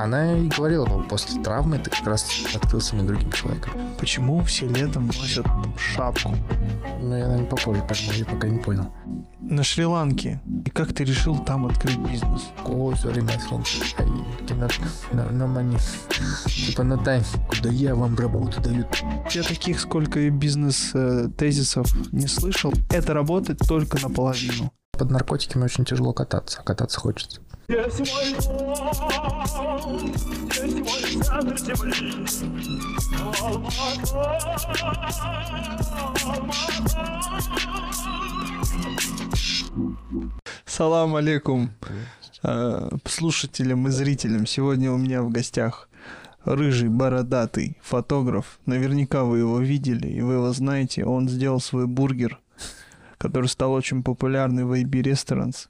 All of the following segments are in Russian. Она и говорила, после травмы ты как раз открылся мне другим человеком. Почему все летом носят шапку? Я, наверное, попозже, поэтому я пока не понял. На Шри-Ланке. И как ты решил там открыть бизнес? Все время на мани. Типа на тайм. Куда я вам работу даю? Я таких сколько бизнес-тезисов не слышал. Это работает только наполовину. Под наркотиками очень тяжело кататься, а кататься хочется. Салам алейкум слушателям и зрителям. Сегодня у меня в гостях рыжий, бородатый фотограф. Наверняка вы его видели и вы его знаете. Он сделал свой бургер, который стал очень популярный в AB Restaurants.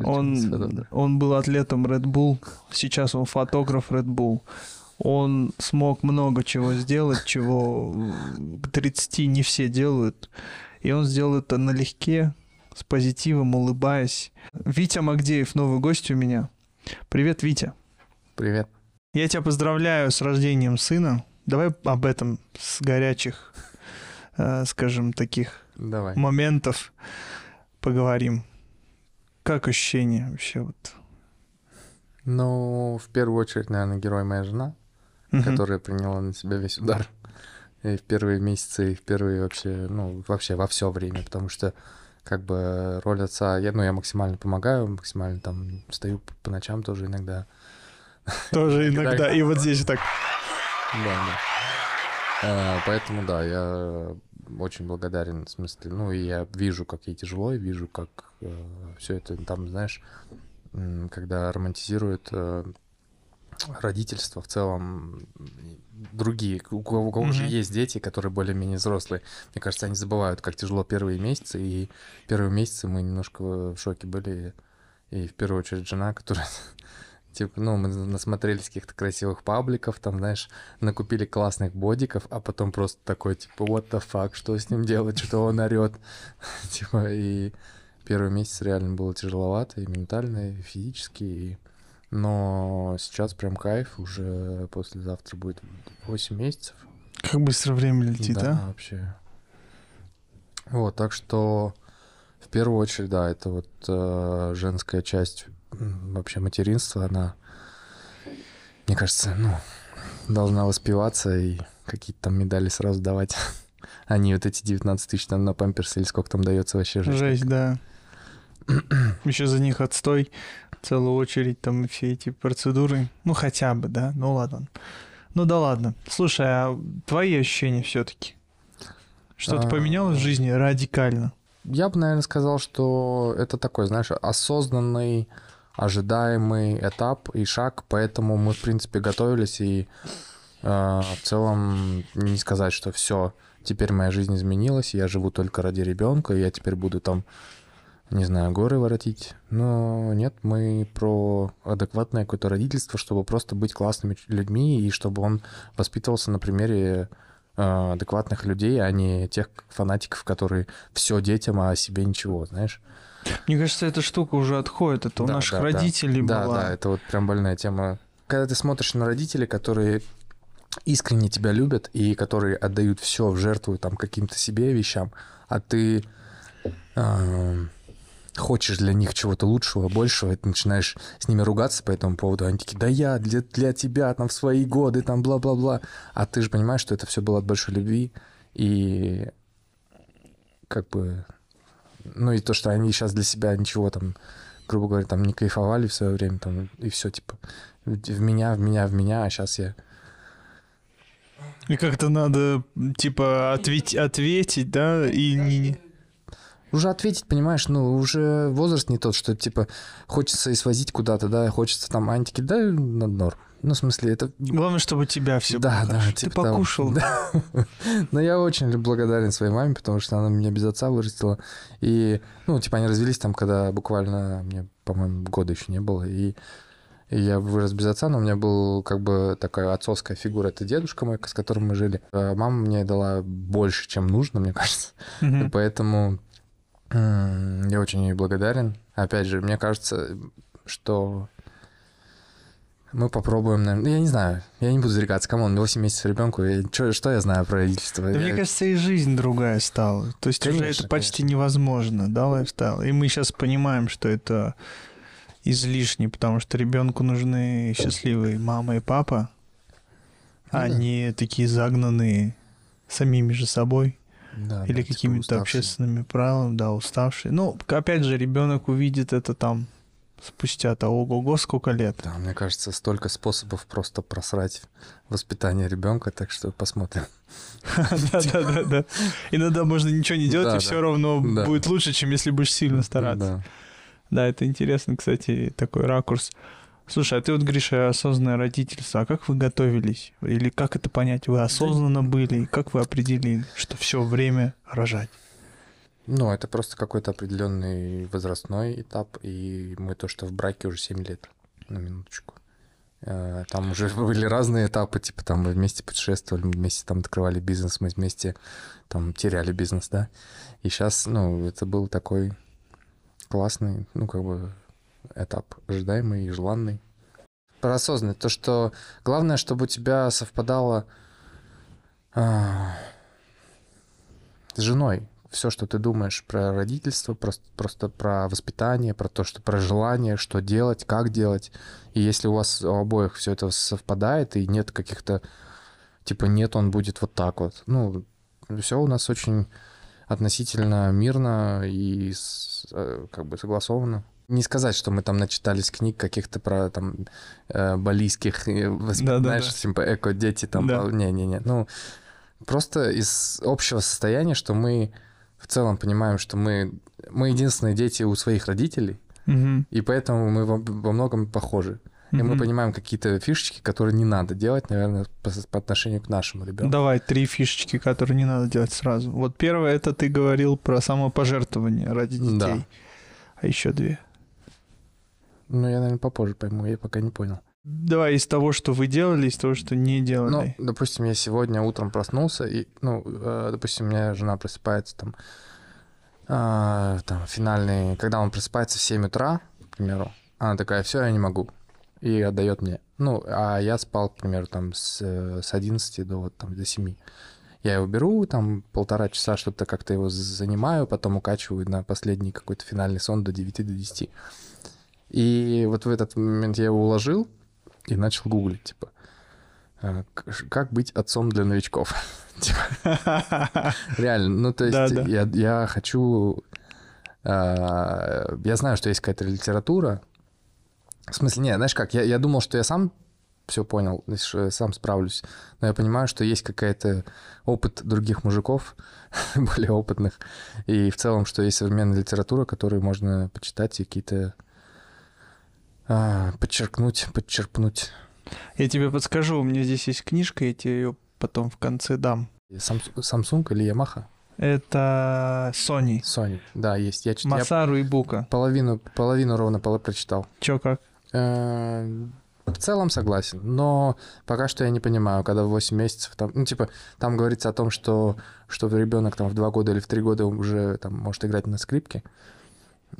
Он был атлетом Red Bull, сейчас он фотограф Red Bull. Он смог много чего сделать, чего к 30 не все делают. И он сделал это налегке, с позитивом, улыбаясь. Витя Магдеев, новый гость у меня. Привет, Витя. Привет. Я тебя поздравляю с рождением сына. Давай об этом с горячих, скажем, таких моментов поговорим. Как ощущение вообще? В первую очередь, наверное, герой моя жена, которая приняла на себя весь удар. И в первые месяцы, и в первые вообще во все время, потому что роль отца, я максимально помогаю, максимально встаю по ночам тоже иногда. Тоже иногда, и вот здесь так. Да. Поэтому, я очень благодарен, в смысле, я вижу, как ей тяжело, и вижу, как все это когда романтизируют родительство в целом, другие, у кого же есть дети, которые более-менее взрослые, мне кажется, они забывают, как тяжело первые месяцы, и первые месяцы мы немножко в шоке были, и в первую очередь жена, которая... мы насмотрелись каких-то красивых пабликов, накупили классных бодиков, а потом просто такой, what the fuck, что с ним делать, что он орёт. И первый месяц реально было тяжеловато, и ментально, и физически, но сейчас прям кайф, уже послезавтра будет 8 месяцев. Как быстро время летит, да? Да, вообще. Так что, в первую очередь, это женская часть... Вообще материнство, она, мне кажется, должна воспеваться и какие-то медали сразу давать. А не эти 19 тысяч на памперсы или сколько дается вообще жизни. Жесть, да. Еще за них отстой, целую очередь все эти процедуры. Хотя бы, да, ладно. Слушай, а твои ощущения все-таки? Что-то поменялось в жизни радикально? Я бы, наверное, сказал, что это такой, осознанный, ожидаемый этап и шаг, поэтому мы, в принципе, готовились, и в целом не сказать, что все, теперь моя жизнь изменилась, я живу только ради ребенка, я теперь буду горы воротить. Но нет, мы про адекватное какое-то родительство, чтобы просто быть классными людьми, и чтобы он воспитывался на примере адекватных людей, а не тех фанатиков, которые все детям, а себе ничего, знаешь. Мне кажется, эта штука уже отходит, это у наших родителей была. Да, это прям больная тема. Когда ты смотришь на родителей, которые искренне тебя любят и которые отдают все в жертву каким-то себе вещам, а ты хочешь для них чего-то лучшего, большего, и ты начинаешь с ними ругаться по этому поводу. Они такие, да я для тебя в свои годы, бла-бла-бла. А ты же понимаешь, что это все было от большой любви. И и то, что они сейчас для себя ничего грубо говоря, не кайфовали в свое время, и все, в меня, а сейчас я... И как-то надо, ответить, да, и не... Уже ответить, понимаешь, уже возраст не тот, что, хочется и свозить куда-то, да, хочется антики, да, на норм. В смысле, это... Главное, чтобы тебя все... Да. Ты покушал. Да. Но я очень благодарен своей маме, потому что она меня без отца вырастила. И, они развелись когда буквально мне, по-моему, года еще не было, и я вырос без отца, но у меня был такая отцовская фигура. Это дедушка мой, с которым мы жили. А мама мне дала больше, чем нужно, мне кажется. И поэтому... Я очень ей благодарен. Опять же, мне кажется, что Мы попробуем, наверное. Я не знаю, я не буду зарекаться. Камон, 8 месяцев ребенку. Что я знаю про родительство? Да, мне кажется, и жизнь другая стала. То есть конечно, уже это почти невозможно, да, лайфстайл. И мы сейчас понимаем, что это излишне, потому что ребенку нужны счастливые мама и папа, а не такие загнанные самими же собой. Да, или да, какими-то уставшие общественными правилами, да, уставшие. Ну, опять же, ребенок увидит это там спустя-то ого-го сколько лет. Да, мне кажется, столько способов просто просрать воспитание ребенка, так что посмотрим. Да-да-да. Иногда можно ничего не делать, и все равно будет лучше, чем если будешь сильно стараться. Да, это интересно, кстати, такой ракурс. Слушай, а ты вот говоришь осознанное родительство. А как вы готовились? Или как это понять? Вы осознанно были? Как вы определили, что все время рожать? Ну, это просто какой-то определенный возрастной этап. И мы то, что в браке уже 7 лет. На минуточку. Там уже были разные этапы. Типа там мы вместе путешествовали, вместе там открывали бизнес, мы вместе там теряли бизнес, да? И сейчас, ну, это был такой классный, ну, как бы... этап ожидаемый и желанный. Про осознанность. То, что главное, чтобы у тебя совпадало с женой все, что ты думаешь про родительство, просто про воспитание, про то, что про желание, что делать, как делать. И если у вас у обоих все это совпадает, и нет каких-то, типа, нет, он будет вот так вот. Ну, все у нас очень относительно мирно и как бы согласованно. Не сказать, что мы там начитались книг каких-то про там балийских, знаешь, типа эко-дети там. Не-не-не. Ну, просто из общего состояния, что мы в целом понимаем, что мы единственные дети у своих родителей, и поэтому мы во многом похожи. И мы понимаем какие-то фишечки, которые не надо делать, наверное, по отношению к нашему ребенку. Давай 3 фишечки, которые не надо делать сразу. Вот первое, это ты говорил про самопожертвование ради детей. Да. А еще 2. Ну, я, наверное, попозже пойму, я пока не понял. Давай из того, что вы делали, из того, что не делали. Ну, допустим, я сегодня утром проснулся, и, ну, допустим, у меня жена просыпается там, финальный... Когда он просыпается в 7 утра, к примеру, она такая, все, я не могу, и отдает мне. Ну, а я спал, к примеру, там с 11 до, вот, там, до 7. Я его беру, там, 1,5 часа что-то как-то его занимаю, потом укачиваю на последний какой-то финальный сон до 9-10. И вот в этот момент я его уложил и начал гуглить, типа, как быть отцом для новичков. Реально, ну, то есть я хочу... Я знаю, что есть какая-то литература. В смысле, не, знаешь как, я думал, что я сам... все понял, сам справлюсь. Но я понимаю, что есть какой-то опыт других мужиков, более опытных, и в целом, что есть современная литература, которую можно почитать и какие-то подчеркнуть. Я тебе подскажу, у меня здесь есть книжка, я тебе ее потом в конце дам. Samsung или Yamaha? Это Sony. Sony, да, есть. Я Масару Ибука. Половину ровно прочитал. Чё, как? В целом согласен, но пока что я не понимаю, когда в 8 месяцев, там, ну, типа, там говорится о том, что ребенок там в 2 года или в 3 года уже там может играть на скрипке.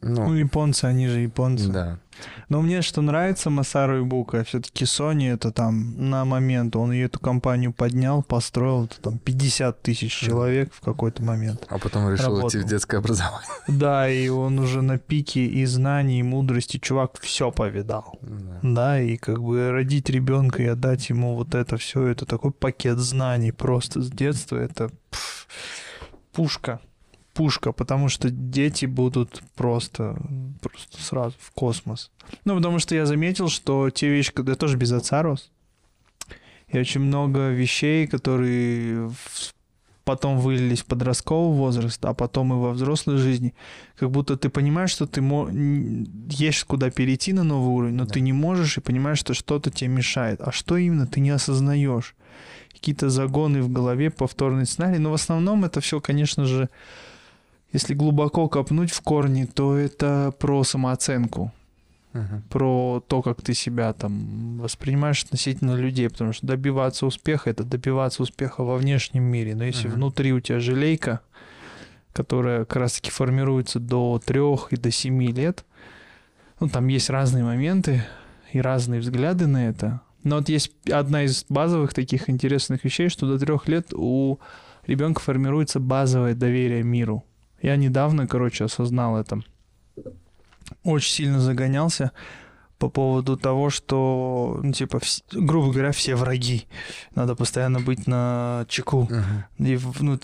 Ну, японцы, они же японцы. Да. Но мне что нравится Масару Ибука, все-таки Sony это там на момент, он эту компанию поднял, построил, это, там 50 тысяч человек в какой-то момент. А потом решил идти в детское образование. Да, и он уже на пике и знаний, и мудрости, чувак, все повидал. Да, и как бы родить ребенка и отдать ему вот это все, это такой пакет знаний просто с детства, это пушка. Пушка, потому что дети будут просто сразу в космос. Ну, потому что я заметил, что те вещи, когда я тоже без отца рос, и очень много вещей, которые потом вылились в подростковый возраст, а потом и во взрослой жизни, как будто ты понимаешь, что ты есть куда перейти на новый уровень, но ты не можешь и понимаешь, что что-то тебе мешает. А что именно, ты не осознаешь. Какие-то загоны в голове, повторные сценарии, но в основном это все, конечно же, если глубоко копнуть в корни, то это про самооценку, про то, как ты себя там воспринимаешь относительно людей, потому что добиваться успеха — это добиваться успеха во внешнем мире, но если внутри у тебя желейка, которая как раз-таки формируется до 3 и до 7 лет, ну, там есть разные моменты, и разные взгляды на это. Но вот есть одна из базовых таких интересных вещей, что до 3 лет у ребенка формируется базовое доверие миру. Я недавно, осознал это. Очень сильно загонялся по поводу того, что, грубо говоря, все враги. Надо постоянно быть на чеку. Ага. И,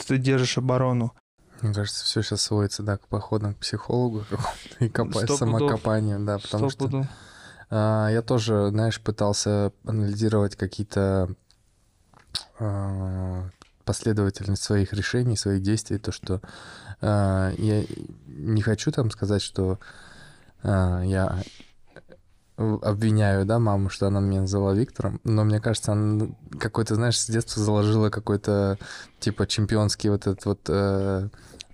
ты держишь оборону. Мне кажется, все сейчас сводится, да, к походам к психологу и самокопанию, да, потому что я тоже, пытался анализировать какие-то последовательность своих решений, своих действий, то, что я не хочу сказать, что я обвиняю, маму, что она меня называла Виктором, но мне кажется, она какой-то, с детства заложила какой-то, чемпионский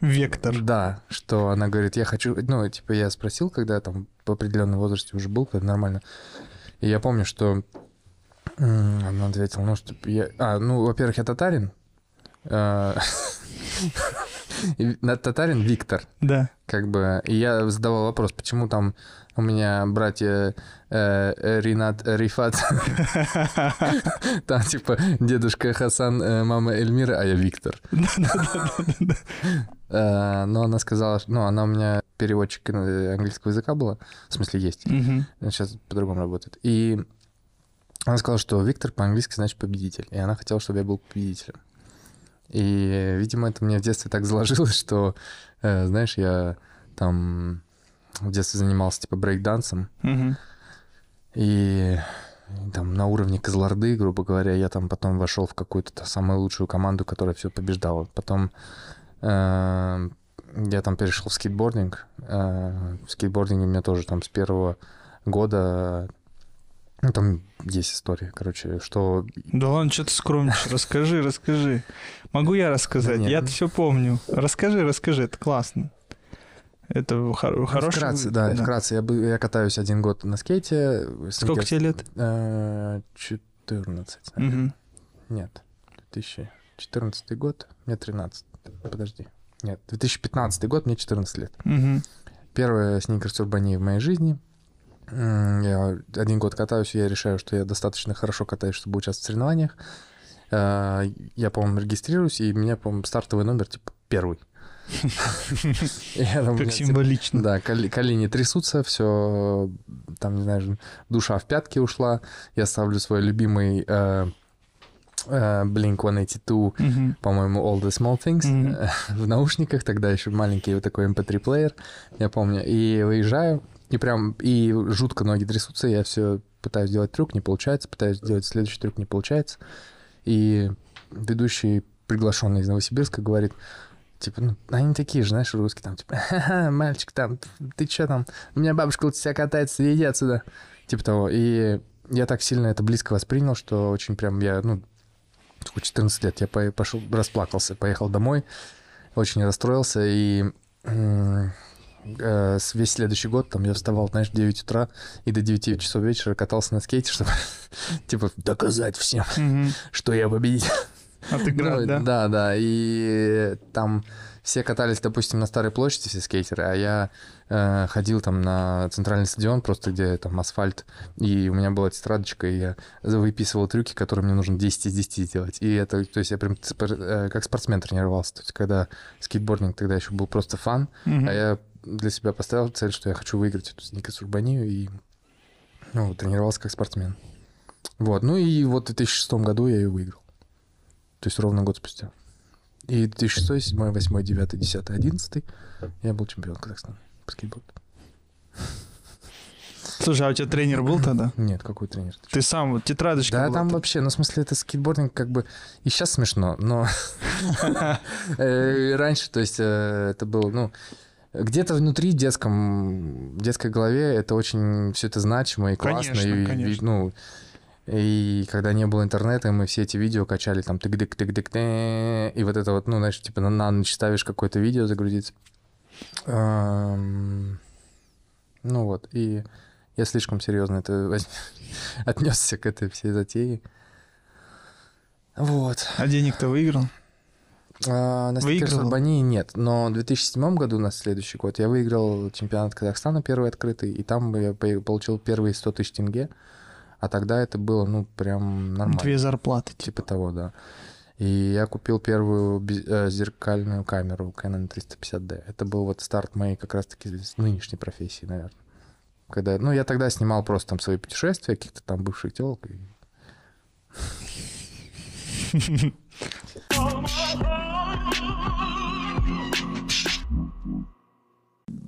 вектор. Да, что она говорит, я хочу... я спросил, когда в определенном возрасте уже был, когда нормально. И я помню, что она ответила, во-первых, я татарин. Татарин Виктор. Да. И я задавал вопрос, почему там у меня братья Ринат, Рифат, там дедушка Хасан, мама Эльмира, а я Виктор. Но она сказала, она у меня переводчик английского языка была, в смысле есть, сейчас по-другому работает. И она сказала, что Виктор по-английски значит победитель, и она хотела, чтобы я был победителем. И, видимо, это мне в детстве так заложилось, что, я в детстве занимался брейк-дансом. Mm-hmm. И на уровне Кызылорды, грубо говоря, я потом вошел в какую-то самую лучшую команду, которая все побеждала. Потом я перешел в скейтбординг. В скейтбординге у меня тоже с первого года... там есть история, что... Да ладно, что ты скромничаешь? Расскажи. Могу я рассказать? Да я-то все помню. Расскажи, это классно. Это хороший... Вкратце. Я катаюсь 1 год на скейте. Сколько тебе лет? 14. Угу. Нет, 2014 год, мне 13. Подожди. Нет, 2015 год, мне 14 лет. Угу. Первая сникерс-урбания в моей жизни... Я 1 год катаюсь, и я решаю, что я достаточно хорошо катаюсь, чтобы участвовать в соревнованиях. Я, по-моему, регистрируюсь, и у меня, по-моему, стартовый номер, 1. Как символично. Да, колени трясутся, все, душа в пятки ушла. Я ставлю свой любимый blink One Eighty Two, по-моему, All the Small Things, в наушниках, тогда еще маленький такой MP3 плеер, я помню, и выезжаю. И жутко ноги трясутся, я все пытаюсь делать трюк, не получается, пытаюсь сделать следующий трюк, не получается. И ведущий, приглашенный из Новосибирска, говорит, они такие же, русские, мальчик, ты че там, у меня бабушка у тебя катается, иди отсюда. И я так сильно это близко воспринял, что очень я, 14 лет, я пошел, расплакался, поехал домой, очень расстроился, и... весь следующий год я вставал, в 9 утра и до 9 часов вечера катался на скейте, чтобы, доказать всем, что я победитель. Отыграть, да? Да. И там все катались, допустим, на Старой площади, все скейтеры, а я ходил на центральный стадион, просто где асфальт, и у меня была тетрадочка, и я выписывал трюки, которые мне нужно 10 из 10 делать. И это, я прям как спортсмен тренировался. То есть, когда скейтбординг тогда еще был просто фан, а я для себя поставил цель, что я хочу выиграть эту сникерс-урбанию, и тренировался как спортсмен. В 2006 году я ее выиграл. То есть ровно год спустя. И 2006, 2007, 2008, 2009, 2010, 2011 я был чемпионом Казахстана по скейтборду. Слушай, а у тебя тренер был тогда? Нет, какой тренер? Ты сам, тетрадочка была? Да, там вообще, это скейтбординг и сейчас смешно, но раньше, это было, где-то внутри, в детской голове, это очень все это значимо и классно. Конечно. И когда не было интернета, мы все эти видео качали, тык-дык-тык-дык-дэ, и на ночь ставишь какое-то видео загрузить. И я слишком серьезно отнесся к этой всей затее. А денег-то выиграл? На стикерс Арбании нет, но в 2007 году, на следующий год, я выиграл чемпионат Казахстана, первый открытый, и там я получил первые 100 тысяч тенге, а тогда это было, ну, прям нормально. Две зарплаты. Типа того, да. И я купил первую зеркальную камеру Canon 350D. Это был вот старт моей как раз-таки нынешней профессии, наверное. Когда, ну, я тогда снимал просто там свои путешествия, каких-то там бывших телок.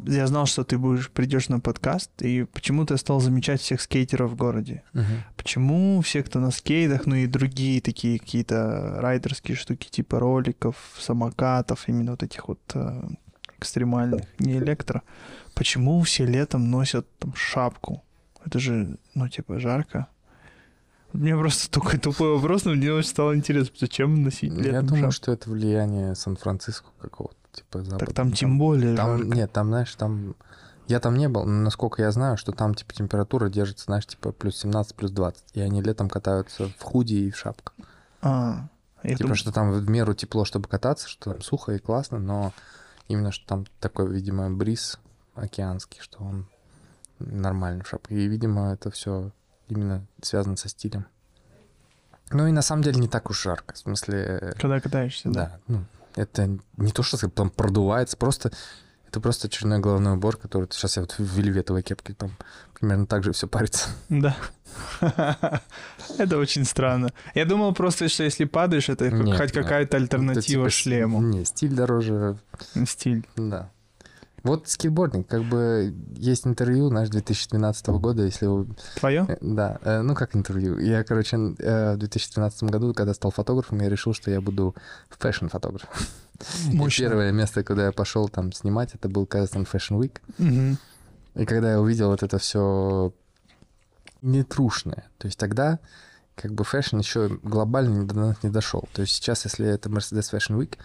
Я знал, что ты придешь на подкаст, и почему-то я стал замечать всех скейтеров в городе. Почему все, кто на скейтах, ну и другие такие какие-то райдерские штуки, типа роликов, самокатов, именно вот этих вот экстремальных, не электро, почему все летом носят там шапку? Это же, ну, типа, жарко. У меня просто такой тупой вопрос, но мне очень стало интересно, зачем носить летом шапку? Я думаю, что это влияние Сан-Франциско какого-то. Типа, так там тем более там, жарко. Нет, там, знаешь, там... Я там не был, но насколько я знаю, что там, типа, температура держится, знаешь, типа, плюс 17, плюс 20. И они летом катаются в худи и в шапках. Типа, думаю... что там в меру тепло, чтобы кататься, что там сухо и классно, но именно, что там такой, видимо, бриз океанский, что он нормальный в шапке. И, видимо, это все именно связано со стилем. Ну и на самом деле не так уж жарко, в смысле... Когда катаешься, да? Да, это не то, что там продувается, просто это просто очередной головной убор, который сейчас я вот в вельветовой кепке, там примерно так же все парится. Да. Это очень странно. Я думал просто, что если падаешь, это хоть какая-то альтернатива шлему. Не, стиль дороже. Стиль. Да. Вот скейтбординг, как бы есть интервью, знаешь, 2012 года, если вы... Твое? Да, ну как интервью. Я, короче, в 2012 году, когда стал фотографом, я решил, что я буду фэшн-фотографом. Первое место, куда я пошел там снимать, это был Казахстан Fashion Week. Угу. И когда я увидел вот это все нетрушное, то есть тогда как бы фэшн еще глобально до нас не дошел. То есть сейчас, если это Mercedes Fashion Week,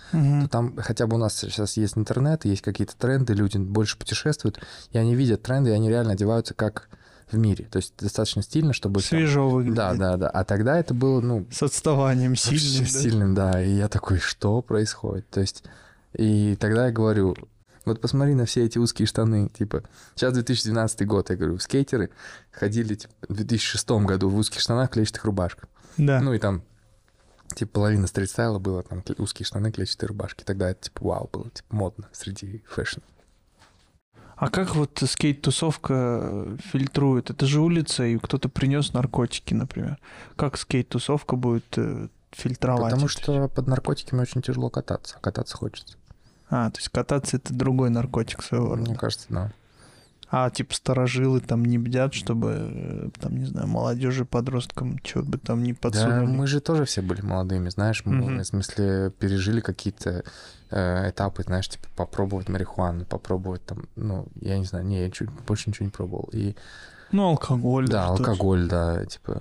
то там хотя бы у нас сейчас есть интернет, есть какие-то тренды, люди больше путешествуют, и они видят тренды, и они реально одеваются как в мире. То есть достаточно стильно, чтобы... Свежо выглядит. Да, да, да. А тогда это было, ну... С отставанием сильным. Да? Сильным, да. И я такой, что происходит? То есть... И тогда я говорю... Вот посмотри на все эти узкие штаны, типа, сейчас 2012 год, я говорю, скейтеры ходили, типа, в 2006 году в узких штанах, клетчатых рубашках. Да. Ну и там, типа, половина стрит-стайла было, там, узкие штаны, клетчатые рубашки. Тогда это, типа, вау, было, типа, модно среди фэшн. А как вот скейт-тусовка фильтрует? Это же улица, и кто-то принес наркотики, например. Как скейт-тусовка будет фильтровать? Потому что под наркотиками очень тяжело кататься, а кататься хочется. То есть кататься — это другой наркотик своего рода. Мне кажется, да. А типа старожилы там не бдят, чтобы, там, не знаю, молодежи, подросткам чего бы там не подсунули. Да, мы же тоже все были молодыми, знаешь, мы, в смысле, пережили какие-то этапы, знаешь, типа попробовать марихуану, попробовать там, ну, я не знаю, я больше ничего не пробовал. И... Ну, алкоголь. Да, алкоголь, да, типа.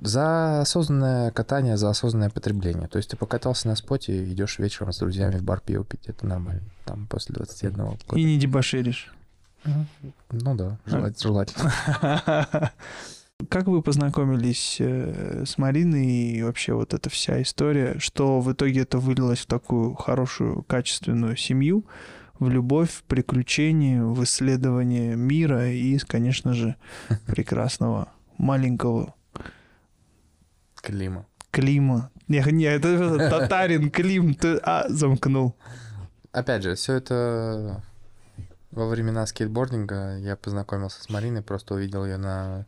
За осознанное катание, за осознанное потребление. То есть ты покатался на споте, идешь вечером с друзьями в бар пиво пить, это нормально, там, после 21 года. И не дебоширишь. Ну да, желательно. Как вы познакомились с Мариной и вообще вот эта вся история, что в итоге это вылилось в такую хорошую, качественную семью, в любовь, в приключения, в исследование мира и, конечно же, прекрасного маленького Клима. Это татарин Клим, ты замкнул. Опять же, все это во времена скейтбординга. Я познакомился с Мариной, просто увидел ее на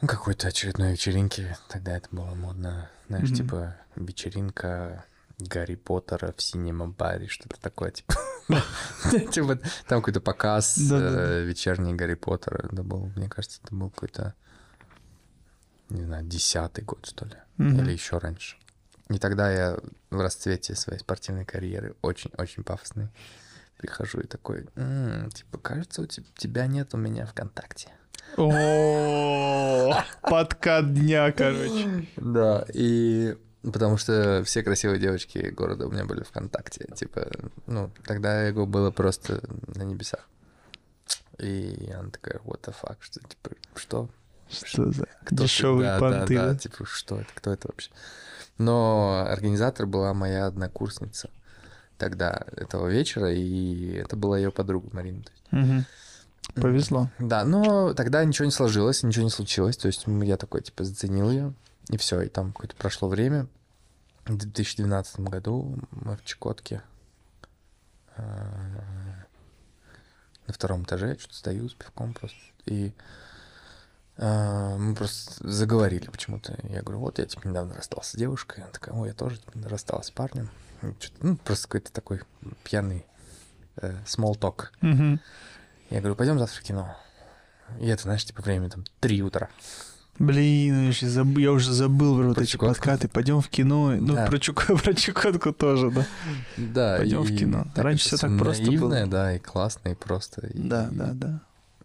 какой-то очередной вечеринке. Тогда это было модно, знаешь, типа вечеринка Гарри Поттера в синем баре, что-то такое, типа. Там какой-то показ вечерний Гарри Поттера. Мне кажется, это был какой-то, не знаю, 10-й год, что ли, или еще раньше. И тогда я в расцвете своей спортивной карьеры, очень-очень пафосный, прихожу и такой, типа, кажется, у тебя нет у меня ВКонтакте. О, подкат дня, короче. Да, и... Потому что все красивые девочки города у меня были ВКонтакте. Типа, ну, тогда его было просто на небесах. И она такая, what the fuck, что, типа, что? Что за дешевые понты? Да, типа, что это, кто это вообще? Но организатор была моя однокурсница тогда этого вечера, и это была ее подруга Марина. Угу. Повезло. Да, но тогда ничего не сложилось, ничего не случилось. То есть я такой, типа, заценил ее, и все. И там какое-то прошло время. В 2012 году мы в Чукотке на втором этаже, я что-то стою с пивком просто. И мы просто заговорили почему-то. Я говорю, вот я типа недавно расстался с девушкой. Она такая, ой, я тоже типа рассталась с парнем. Ну, просто какой-то такой пьяный small talk. Mm-hmm. Я говорю, пойдем завтра в кино. И это, знаешь, типа время там 3 утра. Блин, я уже забыл про вот эти подкаты. Пойдем в кино. Ну, да. Про Чукотку тоже, да. Да. Пойдем в кино. Раньше все так просто было. Да, и классно, и просто. Да.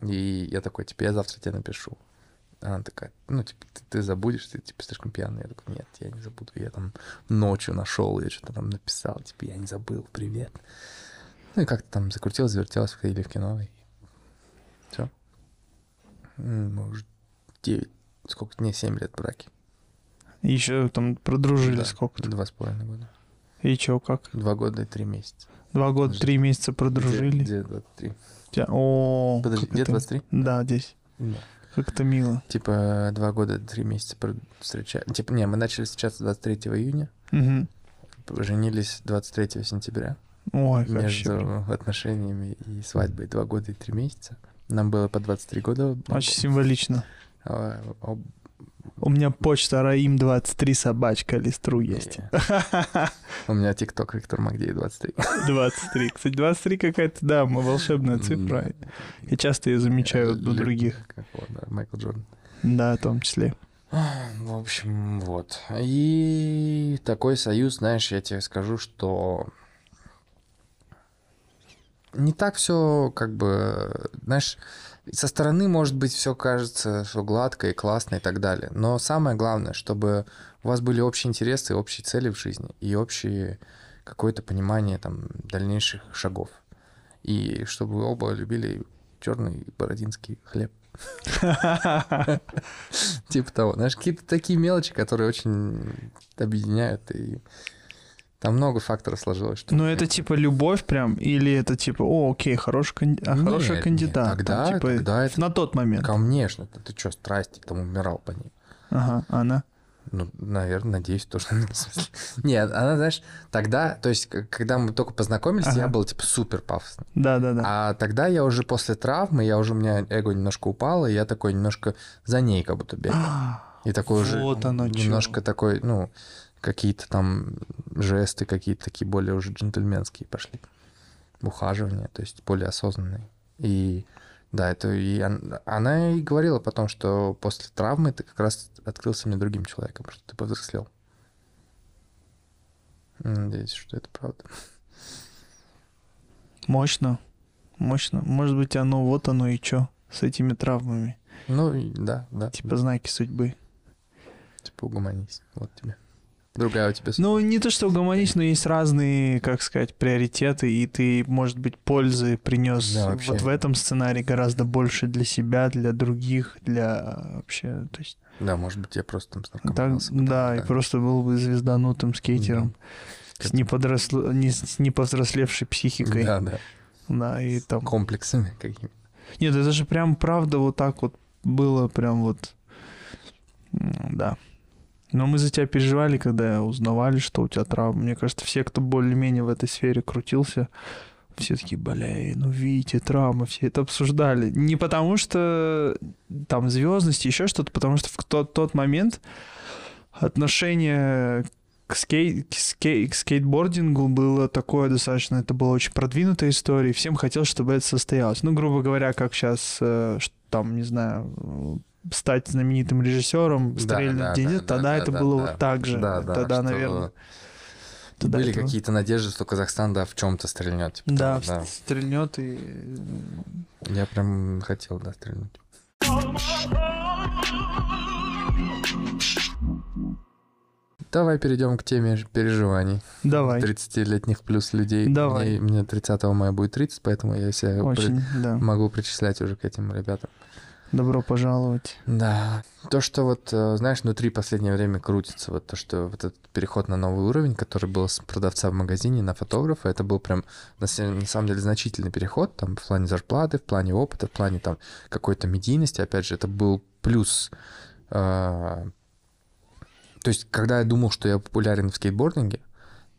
И я такой, типа, я завтра тебе напишу. Она такая, ну, типа, ты забудешь, ты, типа, слишком пьяный. Я такой, нет, я не забуду. Я там ночью нашел, я что-то там написал, типа, я не забыл, привет. Ну, и как-то там закрутилось, завертелось, ходили в кино, и все. Мы уже 9, сколько дней, 7 лет в браке. И еще там продружили, да, сколько-то? 2,5 года. И чё, как? 2 года и 3 месяца. 2 года, 3 месяца продружили? Где 23? О, подожди, где 23? Да, здесь. Да. Как это мило. Типа 2 года, 3 месяца встречались. Типа, не, мы начали встречаться 23 июня. Угу. Женились 23 сентября. Ой, между отношениями и свадьбой 2 года и 3 месяца. Нам было по 23 года. Очень символично. У меня почта raim23@listru есть. У меня ТикТок Виктор Магдеев 23. 23. Кстати, 23 какая-то, да, волшебная цифра. Я часто ее замечаю у других. Майкл Джордан. Да, в том числе. В общем, вот. И такой союз, знаешь, я тебе скажу, что не так все, как бы, знаешь, со стороны, может быть, все кажется, что гладко и классно и так далее. Но самое главное, чтобы у вас были общие интересы, общие цели в жизни и общее какое-то понимание там дальнейших шагов. И чтобы вы оба любили черный бородинский хлеб. Типа того. Знаешь, какие-то такие мелочи, которые очень объединяют и... Там много факторов сложилось. Что но это типа любовь прям? Или это типа, о, окей, хороший кандидат? Нет, тогда, там, типа, тогда это... На тот момент. Конечно. Ты что, страсти, там умирал по ней. Ага, она? Ну, наверное, надеюсь, тоже. Нет, она, знаешь, тогда, то есть, когда мы только познакомились, ага. Я был типа супер пафосный. Да. А тогда я уже после травмы, у меня эго немножко упало, и я такой немножко за ней как будто бегал. И такой уже немножко такой, ну... Какие-то там жесты, какие-то такие более уже джентльменские пошли. Ухаживания, то есть более осознанные. И да, это и она и говорила потом, что после травмы ты как раз открылся мне другим человеком, что ты повзрослел. Надеюсь, что это правда. Мощно. Может быть, оно и чё с этими травмами. Ну, да. Типа знаки судьбы. Типа угомонись, вот тебе. Другая у тебя... Ну, не то, что угомонись, но есть разные, как сказать, приоритеты, и ты, может быть, пользы принес, да, вообще... вот в этом сценарии гораздо больше для себя, для других, для вообще... То есть... Да, может быть, я просто там знакомился. Так, да, и просто был бы звезданутым скейтером, да. С неповзрослевшей психикой. Да, и там... Комплексами какими-то. Нет, это же прям правда вот так вот было, прям вот... Да. Но мы за тебя переживали, когда узнавали, что у тебя травма. Мне кажется, все, кто более-менее в этой сфере крутился, все такие, Витя, травма, все это обсуждали. Не потому что там звездность, еще что-то, потому что в тот момент отношение к скейтбордингу было такое достаточно, это была очень продвинутая история, и всем хотелось, чтобы это состоялось. Ну, грубо говоря, как сейчас, там, не знаю... стать знаменитым режиссером, стрельнуть денег, тогда это было вот так же. Тогда, наверное... Были какие-то надежды, что Казахстан, в чем-то стрельнет. Да, стрельнет и... Я прям хотел, стрельнуть. Давай перейдем к теме переживаний. Давай. 30-летних плюс людей. Давай. Мне 30 мая будет 30, поэтому я себя могу причислять уже к этим ребятам. Добро пожаловать. Да. То, что вот, знаешь, внутри последнее время крутится, вот то, что вот этот переход на новый уровень, который был с продавца в магазине на фотографа, это был прям, на самом деле, значительный переход, там, в плане зарплаты, в плане опыта, в плане, там, какой-то медийности, опять же, это был плюс. То есть, когда я думал, что я популярен в скейтбординге,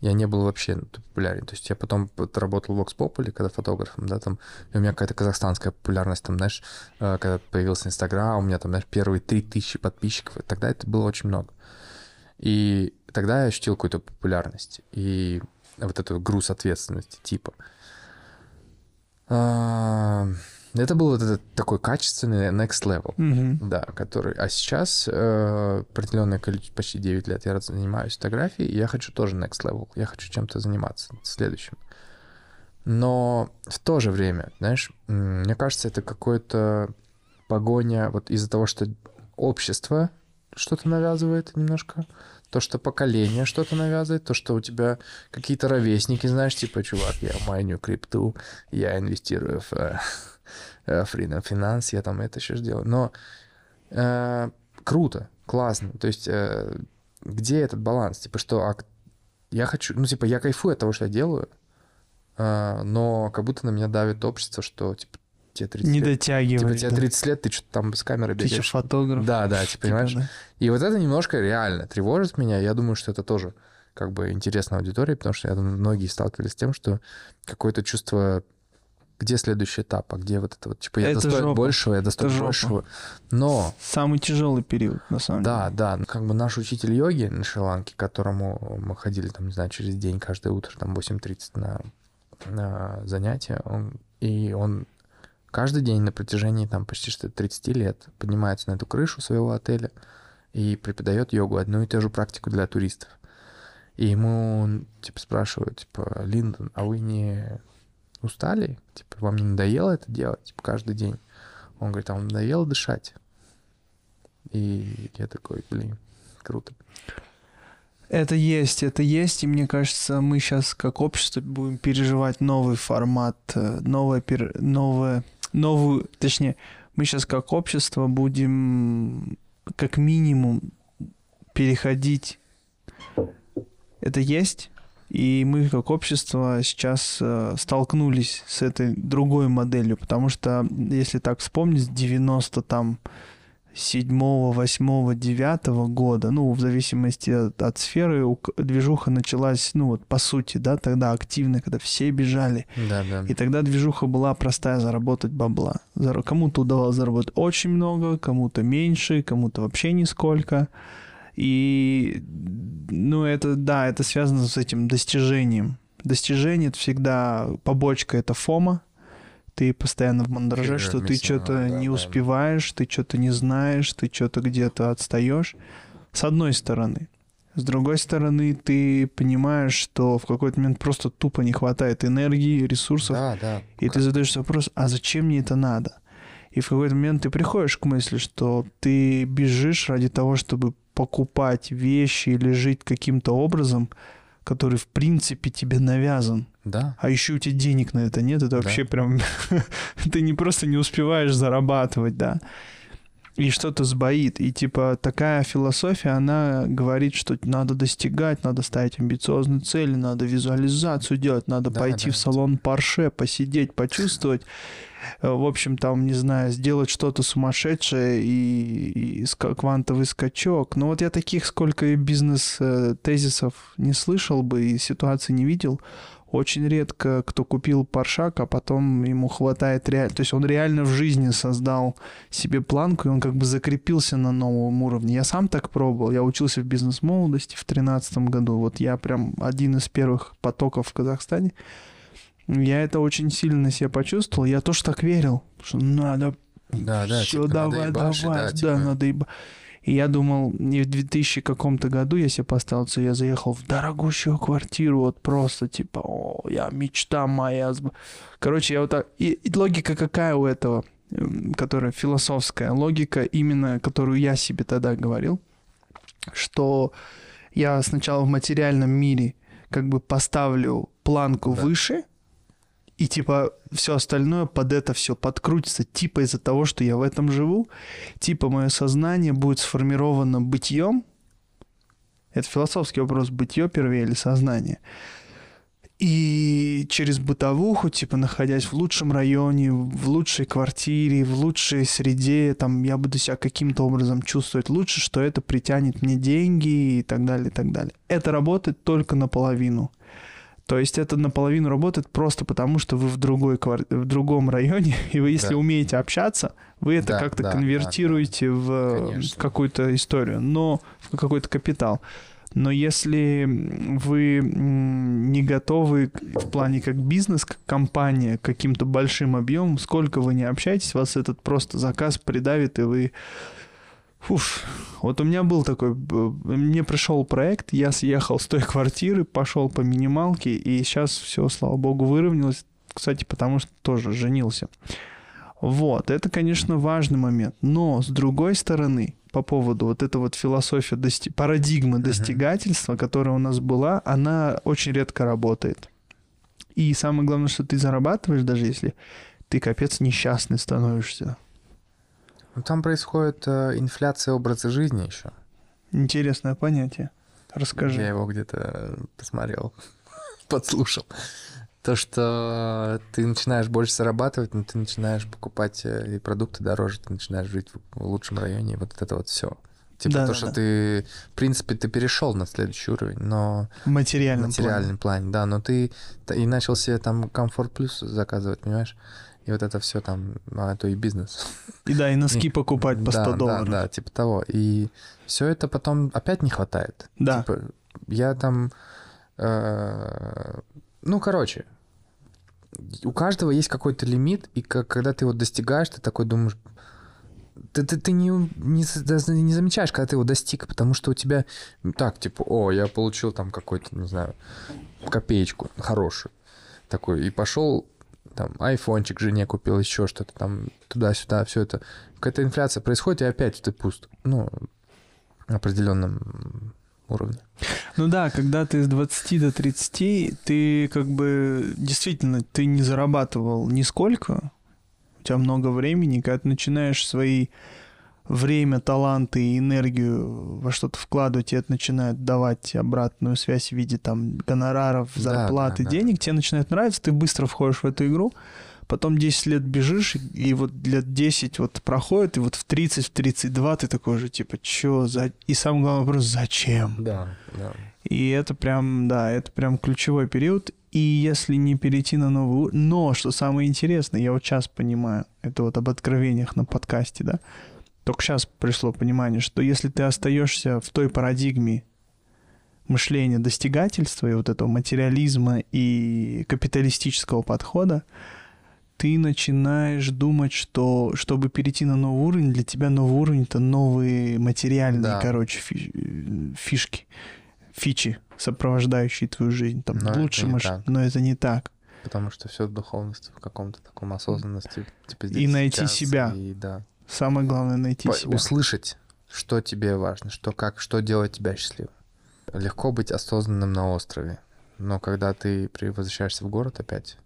я не был вообще популярен. То есть я потом работал в Vox Populi, когда фотографом, да, там, и у меня какая-то казахстанская популярность, там, знаешь, когда появился Инстаграм, у меня там, знаешь, первые 3000 подписчиков, и тогда это было очень много. И тогда я ощутил какую-то популярность и вот этот груз ответственности, типа. Это был вот этот такой качественный next level, да, который... А сейчас определенное количество, почти 9 лет я занимаюсь фотографией, и я хочу тоже next level, я хочу чем-то заниматься следующим. Но в то же время, знаешь, мне кажется, это какое-то погоня вот из-за того, что общество что-то навязывает немножко, то, что поколение что-то навязывает, то, что у тебя какие-то ровесники, знаешь, типа, чувак, я майню крипту, я инвестирую в... Freedom Finance, я там это еще делаю. Но круто, классно. То есть, где этот баланс? Типа, что я хочу... Ну, типа, я кайфую от того, что я делаю, но как будто на меня давит общество, что, типа, тебе 30 лет... Не дотягивай. Типа, тебе 30 лет, ты что-то там с камерой бегаешь. Ты еще фотограф. Да, типа, понимаешь? Да. И вот это немножко реально тревожит меня. Я думаю, что это тоже как бы интересно аудитории, потому что, я думаю, многие сталкивались с тем, что какое-то чувство... Где следующий этап, а где вот это вот, типа, я достоин большего, я достоин большего. Но... Самый тяжелый период, на самом деле. Да, как бы наш учитель йоги на Шри-Ланке, к которому мы ходили, там, не знаю, через день, каждое утро, там, 8:30 на занятия, он каждый день на протяжении, там, почти что 30 лет поднимается на эту крышу своего отеля и преподает йогу, одну и ту же практику для туристов. И ему, типа, спрашивают, типа, Линдон, а вы не... устали? Типа, вам не надоело это делать? Типа, каждый день. Он говорит, а вам надоело дышать? И я такой, блин, круто. Это есть, и мне кажется, мы сейчас как общество будем переживать новый формат, мы сейчас как общество будем как минимум переходить. Это есть? И мы, как общество, сейчас столкнулись с этой другой моделью, потому что, если так вспомнить, 97-го, 8-го, 9-го года, ну, в зависимости от сферы, движуха началась, ну, вот, по сути, да, тогда активно, когда все бежали. Да. И тогда движуха была простая — заработать бабла. Кому-то удавалось заработать очень много, кому-то меньше, кому-то вообще нисколько. И, ну, это связано с этим достижением. Достижение — это всегда побочка, это фома. Ты постоянно в мандраже, что ты что-то не успеваешь, ты что-то не знаешь, ты что-то где-то отстаешь. С одной стороны. С другой стороны, ты понимаешь, что в какой-то момент просто тупо не хватает энергии, ресурсов. Да. И ты задаешь вопрос, а зачем мне это надо? И в какой-то момент ты приходишь к мысли, что ты бежишь ради того, чтобы покупать вещи или жить каким-то образом, который, в принципе, тебе навязан. Да. А еще у тебя денег на это нет, это вообще прям... Ты не просто не успеваешь зарабатывать, да. И что-то сбоит. И, типа, такая философия, она говорит, что надо достигать, надо ставить амбициозные цели, надо визуализацию делать, надо пойти в салон Порше, посидеть, почувствовать. В общем, там, не знаю, сделать что-то сумасшедшее и квантовый скачок. Но вот я таких, сколько бизнес-тезисов не слышал бы и ситуации не видел. Очень редко кто купил паршак, а потом ему хватает реально. То есть он реально в жизни создал себе планку, и он как бы закрепился на новом уровне. Я сам так пробовал. Я учился в бизнес-молодости в 2013 году. Вот я прям один из первых потоков в Казахстане. Я это очень сильно на себя почувствовал. Я тоже так верил, что надо... надо. И я думал, и в 2000 каком-то году я себе поставил, я заехал в дорогущую квартиру, вот просто типа, о, я мечта моя. Короче, я вот так... И логика какая у этого, которая философская? Логика именно, которую я себе тогда говорил, что я сначала в материальном мире как бы поставлю планку выше, И типа все остальное под это все подкрутится, типа из-за того, что я в этом живу, типа мое сознание будет сформировано бытием. Это философский вопрос, бытие первее или сознание. И через бытовуху, типа, находясь в лучшем районе, в лучшей квартире, в лучшей среде, там, я буду себя каким-то образом чувствовать лучше, что это притянет мне деньги и так далее, и так далее. Это работает только наполовину. То есть это наполовину работает просто потому, что вы в другом районе, и вы, если умеете общаться, вы это как-то конвертируете в какую-то историю, но в какой-то капитал. Но если вы не готовы в плане как бизнес, как компания, к каким-то большим объемам, сколько вы не общаетесь, вас этот просто заказ придавит, и вы... Фуш, вот у меня был такой... Мне пришел проект, я съехал с той квартиры, пошел по минималке, и сейчас все, слава богу, выровнялось. Кстати, потому что тоже женился. Вот, это, конечно, важный момент. Но, с другой стороны, по поводу вот этой вот философии, парадигмы достигательства, которая у нас была, она очень редко работает. И самое главное, что ты зарабатываешь, даже если ты, капец, несчастный становишься. Там происходит инфляция образа жизни еще. Интересное понятие. Расскажи. Я его где-то посмотрел, подслушал. То, что ты начинаешь больше зарабатывать, но ты начинаешь покупать и продукты дороже, ты начинаешь жить в лучшем районе, и вот это вот все. Типа да, то, да, что да. Ты, в принципе, ты перешел на следующий уровень, но... В материальном плане. Да, но ты и начал себе там комфорт плюс заказывать, понимаешь? И вот это все там, а то и бизнес. И да, и носки покупать по $100. Да, типа того. И все это потом опять не хватает. Да. Типа, я там... у каждого есть какой-то лимит, и когда ты его достигаешь, ты такой думаешь... Ты не замечаешь, когда ты его достиг, потому что у тебя так, типа, я получил там какой-то, не знаю, копеечку хорошую такую, и пошел там айфончик жене купил, еще что-то там, туда-сюда, все это. Какая-то инфляция происходит, и опять ты пуст. На определенном уровне. Ну да, когда ты с 20 до 30, ты как бы действительно ты не зарабатывал нисколько, у тебя много времени, когда ты начинаешь свои время, таланты и энергию во что-то вкладывать, и это начинает давать обратную связь в виде там гонораров, зарплаты, денег, тебе начинает нравиться, ты быстро входишь в эту игру, потом 10 лет бежишь, и вот лет 10 вот проходит, и вот в 30, в 32 ты такой же, типа, чё, и самый главный вопрос, зачем? Да. И это прям, ключевой период, и если не перейти на новый уровень, но, что самое интересное, я вот сейчас понимаю, это вот об откровениях на подкасте, да, только сейчас пришло понимание, что если ты остаешься в той парадигме мышления достигательства и вот этого материализма и капиталистического подхода, ты начинаешь думать, что чтобы перейти на новый уровень, для тебя новый уровень — это новые материальные, фичи, сопровождающие твою жизнь. Там лучше машина, но это не так. Потому что все в духовности, в каком-то таком осознанности. Типа здесь и найти себя. Самое главное — найти себя. Услышать, что тебе важно, что делает тебя счастливым. Легко быть осознанным на острове, но когда ты возвращаешься в город опять,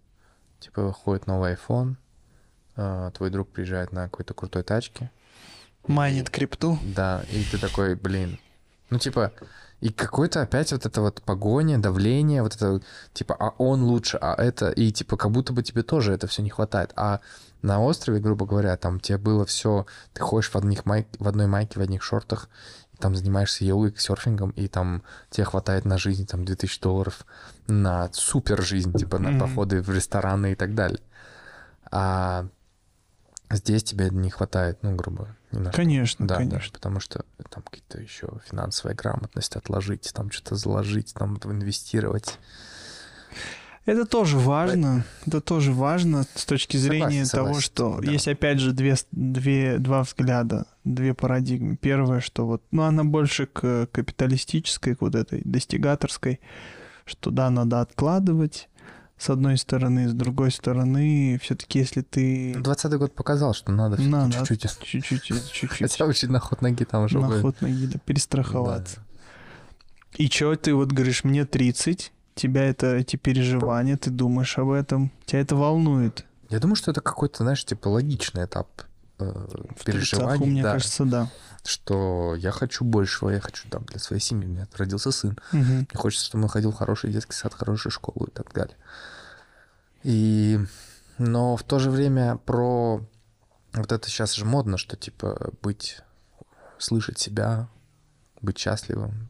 типа выходит новый iPhone, твой друг приезжает на какой-то крутой тачке. Майнит крипту. Да, и ты такой, блин. И какой-то опять вот это вот погоня, давление, вот это типа, а он лучше, а это, и типа как будто бы тебе тоже это все не хватает. А на острове, грубо говоря, там тебе было все, ты ходишь в одной майке, в одних шортах, там занимаешься йога-серфингом, и там тебе хватает на жизнь там $2000, на супер жизнь, типа на походы в рестораны и так далее. А здесь тебе не хватает, грубо говоря. Конечно. Потому что там какие-то еще финансовая грамотность отложить, там что-то заложить, там инвестировать. Это тоже важно. С точки зрения того, что есть, опять же, два взгляда, две парадигмы. Первое, что вот, она больше к капиталистической, к вот этой достигаторской, что да, надо откладывать. С одной стороны, с другой стороны, все-таки если ты... 20-й год показал, что надо чуть-чуть. Хотя бы на ход ноги там уже. На ход ноги, перестраховаться. Да. И чё ты вот говоришь, мне 30, тебя это, эти переживания, ты думаешь об этом, тебя это волнует. Я думаю, что это какой-то, знаешь, типа логичный этап переживаний. Мне кажется, да. Что я хочу большего, я хочу там для своей семьи, у меня родился сын. Угу. Мне хочется, чтобы он ходил в хороший детский сад, хорошую школу и так далее. И... Но в то же время про... Вот это сейчас же модно, что типа быть... слышать себя, быть счастливым.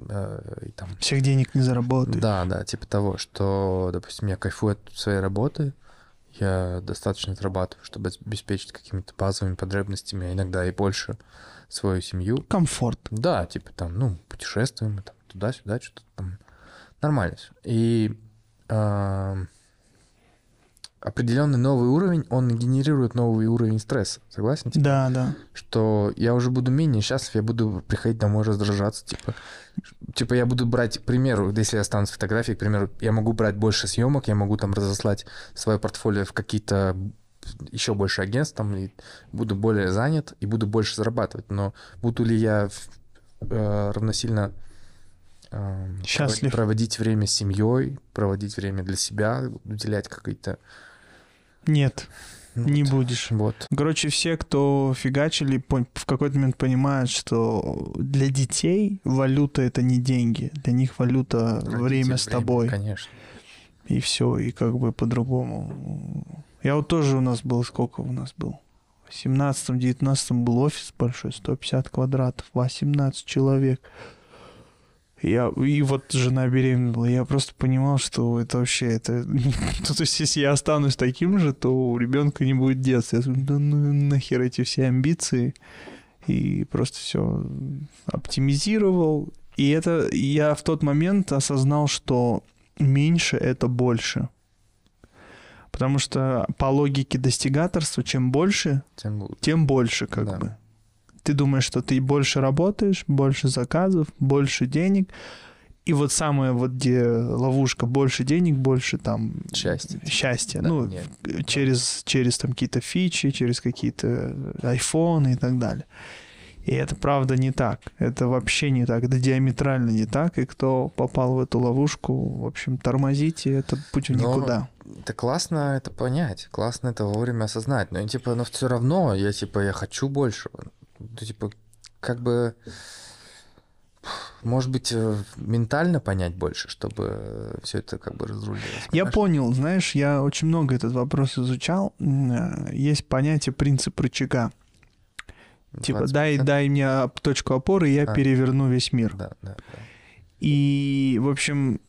И там... Всех денег не заработаешь. Да, да, типа того, что, допустим, я кайфую от своей работы, я достаточно отрабатываю, чтобы обеспечить какими-то базовыми потребностями, а иногда и больше, свою семью. Комфорт. Да, типа там, ну, путешествуем, там, туда-сюда, что-то там. Нормально все. И определенный новый уровень, он генерирует новый уровень стресса. Согласен? Типа? Да, да. Что я уже буду менее счастлив, я буду приходить домой раздражаться. Типа я буду брать, к примеру, если я стану с фотографией, к примеру, я могу брать больше съемок, я могу там разослать свое портфолио в какие-то еще больше агентств, там, и буду более занят, и буду больше зарабатывать. Но буду ли я равносильно... счастлив. Проводить время с семьей, проводить время для себя, уделять какие-то... Нет, вот. Не будешь. Вот. Короче, все, кто фигачили, в какой-то момент понимают, что для детей валюта — это не деньги. Для них валюта — время с тобой. Конечно. И все, и как бы по-другому. Я вот тоже у нас был, сколько у нас был? В 17-19 был офис большой, 150 квадратов, 18 человек. И вот жена беременна была. Я просто понимал, что это вообще... Это... То есть, если я останусь таким же, то у ребенка не будет детства. Я думаю, да ну нахер эти все амбиции. И просто все оптимизировал. И это я в тот момент осознал, что меньше — это больше. Потому что по логике достигаторства, чем больше, тем больше как да. бы. Ты думаешь, что ты больше работаешь, больше заказов, больше денег. И вот самая вот где ловушка, больше денег, больше там... Счастье. Да, ну, нет, через там какие-то фичи, через какие-то айфоны и так далее. И это правда не так. Это вообще не так. Это диаметрально не так. И кто попал в эту ловушку, в общем, тормозите, это путь в никуда. Это классно это понять. Классно это вовремя осознать. Но типа, но все равно я типа, я хочу большего. То, типа, как бы, может быть, ментально понять больше, чтобы все это как бы разрулилось. Я понял, знаешь, я очень много этот вопрос изучал. Есть понятие принцип рычага. 20%? Типа, дай мне точку опоры, и я переверну весь мир. Да, да, да. И, в общем,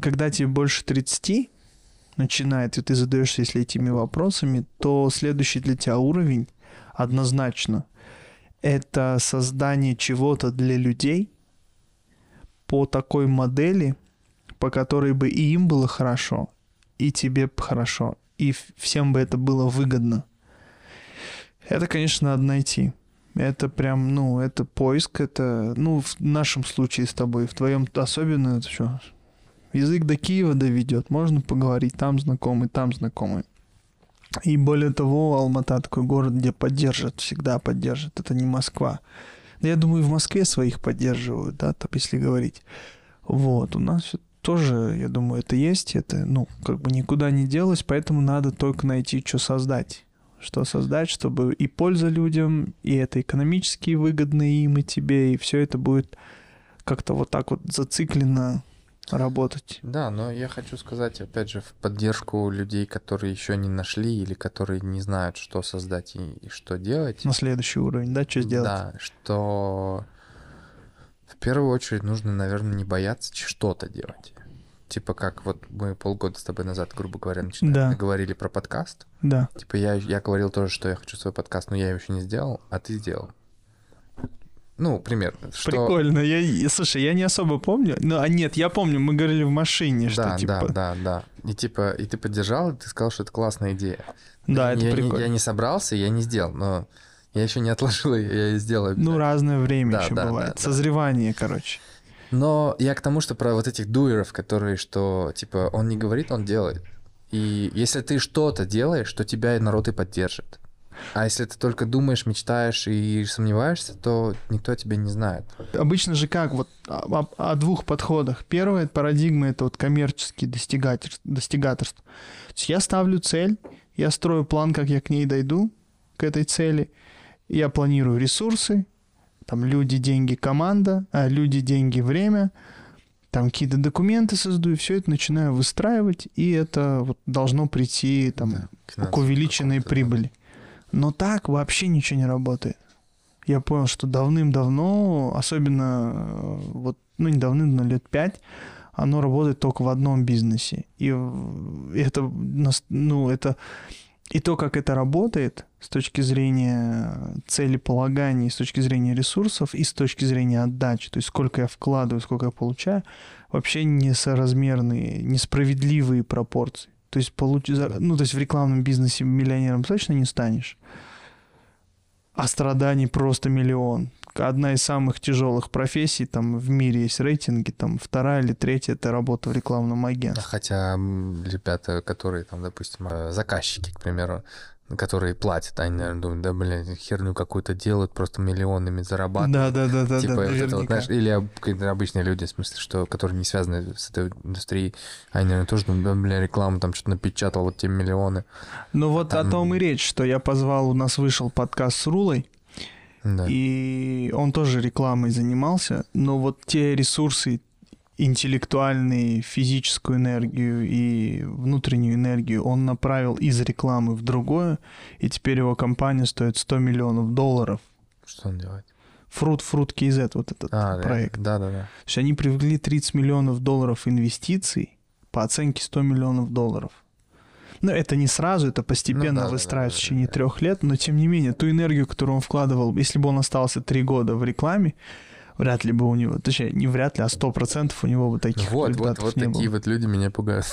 когда тебе больше 30 начинает, и ты задаешься, если этими вопросами, то следующий для тебя уровень однозначно. Это создание чего-то для людей по такой модели, по которой бы и им было хорошо, и тебе бы хорошо, и всем бы это было выгодно. Это, конечно, надо найти. Это прям, ну, это поиск, это, ну, в нашем случае с тобой, в твоем особенно, это что? Язык до Киева доведет, можно поговорить, там знакомый. И более того, Алмата такой город, где поддержат, всегда поддержат. Это не Москва. Да я думаю, в Москве своих поддерживают, да, так если говорить. Вот, у нас тоже, я думаю, это есть, это, ну, как бы никуда не делось, поэтому надо только найти, что создать. Что создать, чтобы и польза людям, и это экономически выгодно им, и тебе, и все это будет как-то вот так вот зациклено работать. Да, но я хочу сказать, опять же, в поддержку людей, которые еще не нашли или которые не знают, что создать и что делать. На следующий уровень, да, что сделать? Да, что в первую очередь нужно, наверное, не бояться что-то делать. Типа как вот мы полгода с тобой назад, грубо говоря, да. говорили про подкаст. Да. Типа я говорил тоже, что я хочу свой подкаст, но я его еще не сделал, а ты сделал. Ну, примерно. Прикольно. Что... Слушай, я не особо помню. Ну, а нет, я помню, мы говорили в машине, что да, типа... Да. И типа, и ты поддержал, и ты сказал, что это классная идея. Да, это прикольно. Я не собрался, я не сделал, но я еще не отложил, я сделаю. Ну, разное время да, еще да, бывает. Да, созревание, короче. Но я к тому, что про вот этих дуеров, которые, что, типа, он не говорит, он делает. И если ты что-то делаешь, то тебя народ и поддержит. А если ты только думаешь, мечтаешь и сомневаешься, то никто тебя не знает. Обычно же как? Вот о двух подходах. Первая парадигма — это вот коммерческий достигаторство. То есть я ставлю цель, я строю план, как я к ней дойду, к этой цели. Я планирую ресурсы, там люди, деньги, команда, люди, деньги, время, там какие-то документы создаю, все это начинаю выстраивать, и это вот должно прийти там, да, к увеличенной прибыли. Но так вообще ничего не работает. Я понял, что давным-давно, особенно вот, ну не давным-давно, лет 5, оно работает только в одном бизнесе. И это, ну, это, и то, как это работает с точки зрения целеполагания, с точки зрения ресурсов и с точки зрения отдачи, то есть сколько я вкладываю, сколько я получаю, вообще несоразмерные, несправедливые пропорции. То есть, ну, то есть в рекламном бизнесе миллионером точно не станешь, а страданий просто миллион. Одна из самых тяжелых профессий, там в мире есть рейтинги, там вторая или третья — это работа в рекламном агентстве. Хотя ребята, которые там, допустим, заказчики, к примеру, которые платят, они, наверное, думают, да, блин, херню какую-то делают, просто миллионами зарабатывают. Да-да-да. Типа, да, вот это вот, знаешь, или обычные люди, в смысле, что, которые не связаны с этой индустрией, они, наверное, тоже думают, да, блин, рекламу там что-то напечатал, вот те миллионы. Ну вот там... о том и речь, что я позвал, у нас вышел подкаст с Рулой, да. И он тоже рекламой занимался, но вот те ресурсы, интеллектуальную, физическую энергию и внутреннюю энергию он направил из рекламы в другое, и теперь его компания стоит $100 миллионов. Что он делает? Fruit KZ, вот этот проект. Да. То есть они привлекли $30 миллионов инвестиций по оценке $100 миллионов. Ну, это не сразу, это постепенно выстраивается в течение 3 лет, но тем не менее, ту энергию, которую он вкладывал, если бы он остался 3 года в рекламе, вряд ли бы у него, точнее, не вряд ли, а 100% у него бы таких результатов не было. Вот такие вот люди меня пугают.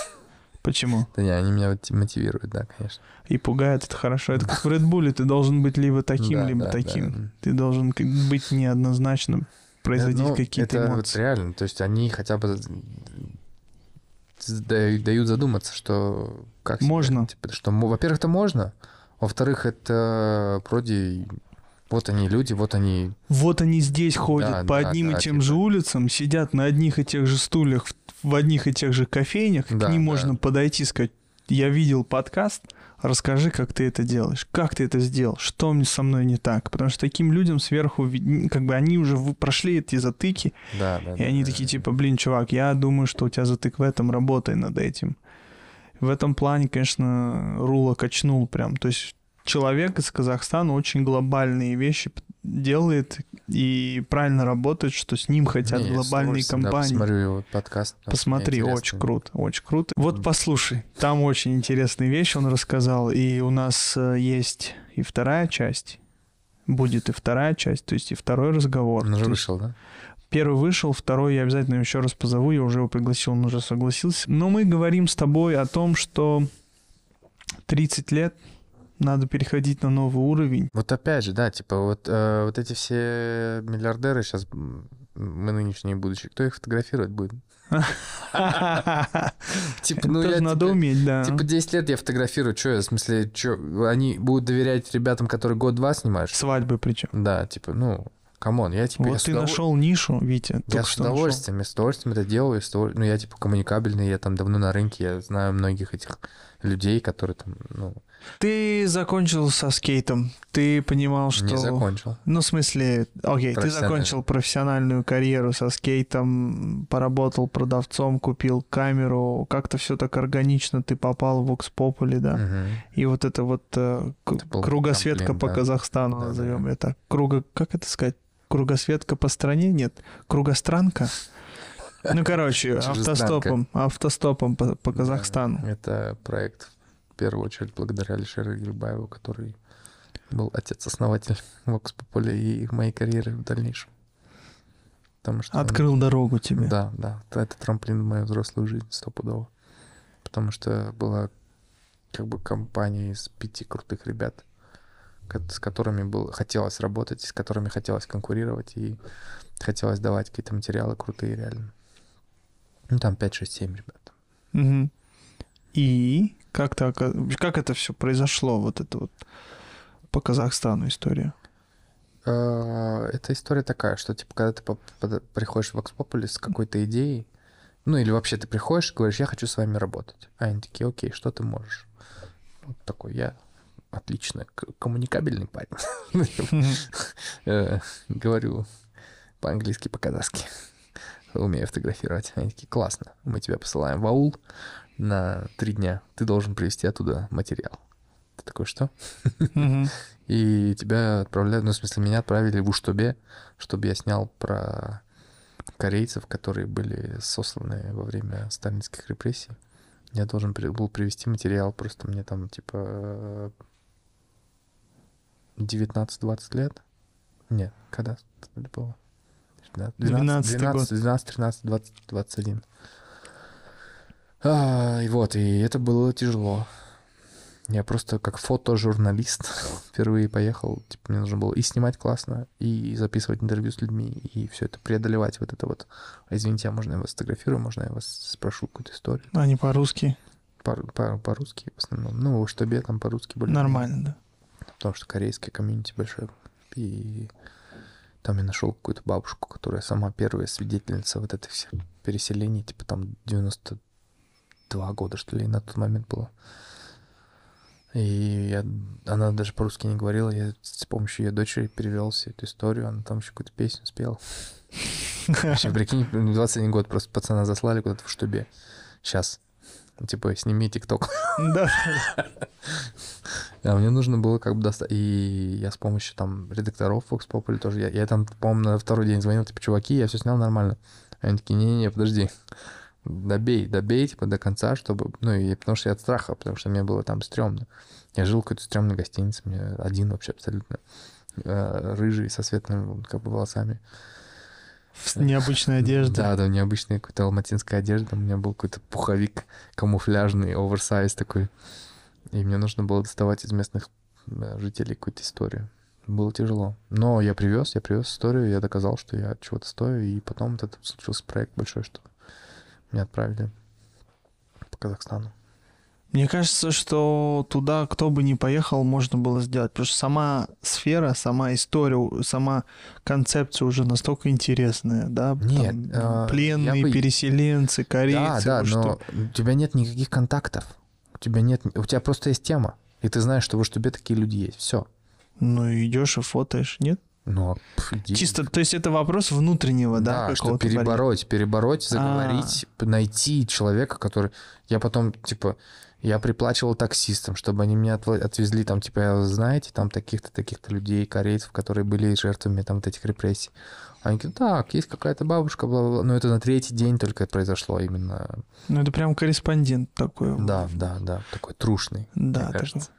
Почему? Да не, они меня вот мотивируют, да, конечно. И пугают, это хорошо. Это как в Red Bull, ты должен быть либо таким, либо таким. Ты должен быть неоднозначным, производить какие-то эмоции. Это вот реально, то есть они хотя бы дают задуматься, что... как можно. Во-первых, это можно, во-вторых, это вроде... Вот они люди, вот они... Вот они здесь ходят по одним и тем же улицам, сидят на одних и тех же стульях, в одних и тех же кофейнях, к ним можно подойти и сказать, я видел подкаст, расскажи, как ты это делаешь, как ты это сделал, что со мной не так. Потому что таким людям сверху, как бы они уже прошли эти затыки, и они такие, типа, блин, чувак, я думаю, что у тебя затык в этом, работай над этим. В этом плане, конечно, Рула качнул прям, то есть... Человек из Казахстана очень глобальные вещи делает и правильно работает, что с ним хотят глобальные компании. Да, посмотрю его подкаст. Посмотри, очень круто, очень круто. Вот послушай, там очень интересные вещи он рассказал, и у нас есть и вторая часть, будет и вторая часть, то есть и второй разговор. Он уже вышел, да? Первый вышел, второй я обязательно еще раз позову, я уже его пригласил, он уже согласился. Но мы говорим с тобой о том, что 30 лет... Надо переходить на новый уровень. Вот опять же, да, типа вот эти все миллиардеры сейчас, мы нынешние и будущие, кто их фотографировать будет? Типа, ну я... надо уметь, да. Типа 10 лет я фотографирую, что, в смысле, они будут доверять ребятам, которые год-два снимают? Свадьбы причем. Да, типа, ну... Камон, я типа... Вот ты нашел нишу, Витя. Я с удовольствием, это делаю. Ну, я типа коммуникабельный, я там давно на рынке, я знаю многих этих людей, которые там, ну... Ты закончил со скейтом, ты понимал, что... Не закончил. Ну, в смысле, окей, ты закончил профессиональную карьеру со скейтом, поработал продавцом, купил камеру, как-то все так органично, ты попал в Vox Populi, да? Угу. И вот это вот кругосветка по Казахстану, назовем это. Как это сказать? Кругосветка по стране? Нет. Кругостранка? Ну, короче, автостопом по Казахстану. Это проект, в первую очередь, благодаря Алишеру Грибаеву, который был отец-основатель Vox Populi и моей карьеры в дальнейшем. Открыл дорогу тебе. Да. Это трамплин в мою взрослую жизнь стопудово. Потому что была как бы компания из 5 крутых ребят, с которыми хотелось работать, с которыми хотелось конкурировать, и хотелось давать какие-то материалы крутые реально. Ну, там 5, 6, 7 ребят. Угу. И как это все произошло? Вот это вот по Казахстану история? Эта история такая, что типа когда ты приходишь в Vox Populi с какой-то идеей, ну или вообще ты приходишь и говоришь, я хочу с вами работать. А они такие, окей, что ты можешь? Вот такой, я отлично коммуникабельный парень. Говорю по-английски, по-казахски. Умею фотографировать. Они такие, классно, мы тебя посылаем в аул на 3 дня. Ты должен привезти оттуда материал. Ты такой, что? И тебя отправляют, ну, в смысле, меня отправили в Уштубе, чтобы я снял про корейцев, которые были сосланы во время сталинских репрессий. Я должен был привести материал, просто мне там, типа, 19-20 лет. Нет, когда это было? 12, 13, 21. И вот, и это было тяжело. Я просто как фотожурналист впервые поехал. Типа, мне нужно было и снимать классно, и записывать интервью с людьми, и все это преодолевать. Вот это вот. Извините, а можно я вас сфотографирую, можно я вас спрошу какую-то историю? Они по-русски? По-русски в основном. Ну, чтобы я там по-русски были. Нормально, да. Потому что корейское комьюнити большое. И там я нашел какую-то бабушку, которая сама первая свидетельница вот этих всех переселений. Типа там 92 года, что ли, на тот момент было. И она даже по-русски не говорила, я с помощью ее дочери перевел всю эту историю, она там еще какую-то песню спела. Вообще, прикинь, 21 год просто пацана заслали куда-то в Штубе. Сейчас, типа, сними ТикТок. Да. А мне нужно было как бы достать... И я с помощью там редакторов Vox Populi тоже... Я там, по-моему, на 2-й день звонил, типа, чуваки, я все снял нормально. Они такие, не-не-не, подожди. Добей, типа, до конца, чтобы... Ну, и потому что я от страха, потому что мне было там стрёмно. Я жил в какой-то стрёмной гостинице, мне один вообще абсолютно рыжий, со светлыми, как бы, волосами. С необычной одеждой. Да, необычная какая-то алматинская одежда. У меня был какой-то пуховик камуфляжный, оверсайз такой. И мне нужно было доставать из местных жителей какую-то историю. Было тяжело. Но я привез историю, я доказал, что я чего-то стою, и потом вот это случился проект большой, что... Меня отправили по Казахстану. Мне кажется, что туда, кто бы ни поехал, можно было сделать. Потому что сама сфера, сама история, сама концепция уже настолько интересная, да? Нет. Там, пленные, переселенцы, корейцы. Да, но у тебя нет никаких контактов. У тебя просто есть тема. И ты знаешь, что в Уштубе такие люди есть. Все. Ну, идешь и фотоешь, нет? Но, чисто, то есть это вопрос внутреннего, да? Да, что перебороть, заговорить, найти человека, который... Я потом, типа, я приплачивал таксистам, чтобы они меня отвезли, там, типа, знаете, там таких-то людей, корейцев, которые были жертвами там вот этих репрессий. Они говорят, так, есть какая-то бабушка, бла-бла-бла. Но это на 3-й день только это произошло именно. Ну, это прям корреспондент такой. Да, такой трушный, да, мне кажется.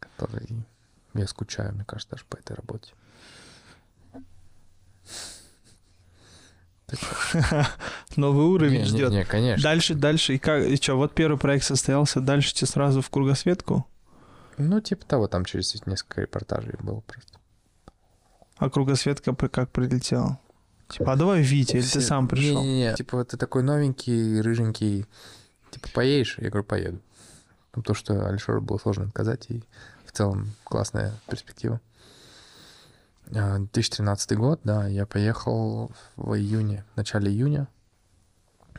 Который... Я скучаю, мне кажется, даже по этой работе. Новый уровень ждет. Не, конечно. Дальше. И что, вот первый проект состоялся, дальше тебе сразу в кругосветку? Ну, типа того, там через несколько репортажей было просто. А кругосветка как прилетела? Типа, а давай Витя, или ты сам пришел? Не-не-не, типа, ты такой новенький, рыженький, типа, поедешь? Я говорю, поеду. Потому что Алишеру было сложно отказать, и в целом классная перспектива. 2013 год, да, я поехал в июне, в начале июня,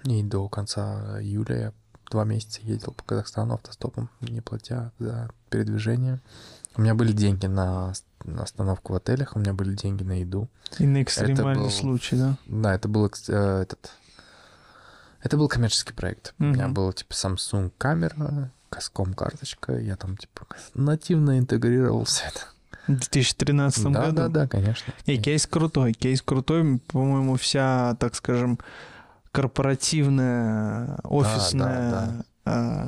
и до конца июля я 2 месяца ездил по Казахстану автостопом, не платя за передвижение. У меня были деньги на остановку в отелях, у меня были деньги на еду. И на экстремальный случай, да? Да, это был коммерческий проект. У меня была, типа, Samsung камера, Казком-карточка, я там, типа, нативно интегрировал все это. В 2013 году? Да, конечно. И кейс крутой. По-моему, вся, так скажем, корпоративная, офисная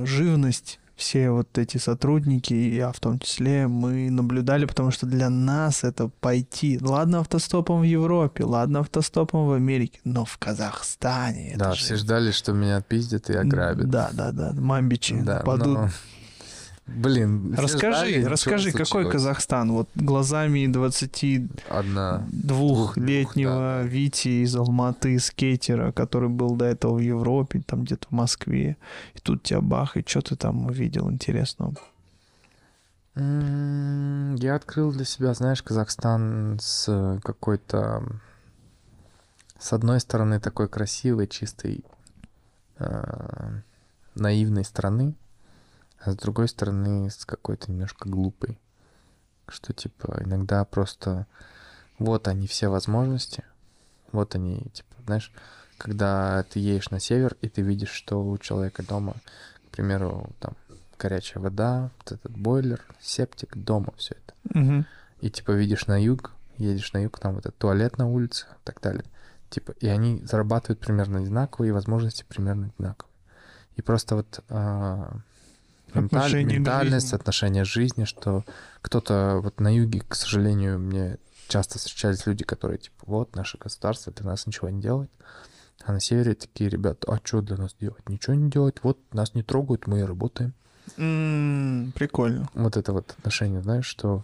живность, все вот эти сотрудники, я в том числе, мы наблюдали, потому что для нас это пойти, ладно, автостопом в Европе, ладно, автостопом в Америке, но в Казахстане. Да, все ждали, что меня отпиздят и ограбят. Да, мамбичи падут. Но... Блин, расскажи, какой Казахстан? Вот глазами 22-летнего Вити из Алматы, скейтера, который был до этого в Европе, там где-то в Москве, и тут тебя бах, и что ты там увидел интересного? Я открыл для себя, знаешь, Казахстан с какой-то... С одной стороны, такой красивой, чистой, наивной страны, а с другой стороны, с какой-то немножко глупой. Что, типа, иногда просто... Вот они все возможности, вот они, типа, знаешь, когда ты едешь на север, и ты видишь, что у человека дома, к примеру, там, горячая вода, вот этот бойлер, септик, дома все это. Угу. И, типа, видишь на юг, едешь на юг, там вот этот туалет на улице и так далее. Типа, и они зарабатывают примерно одинаково, и возможности примерно одинаковые. И просто вот ментальность, отношение к жизни, что кто-то вот на юге, к сожалению, мне часто встречались люди, которые типа, вот, наше государство для нас ничего не делает. А на севере такие ребята, а что для нас делать? Ничего не делать, вот нас не трогают, мы и работаем. Прикольно. Вот это вот отношение, знаешь, что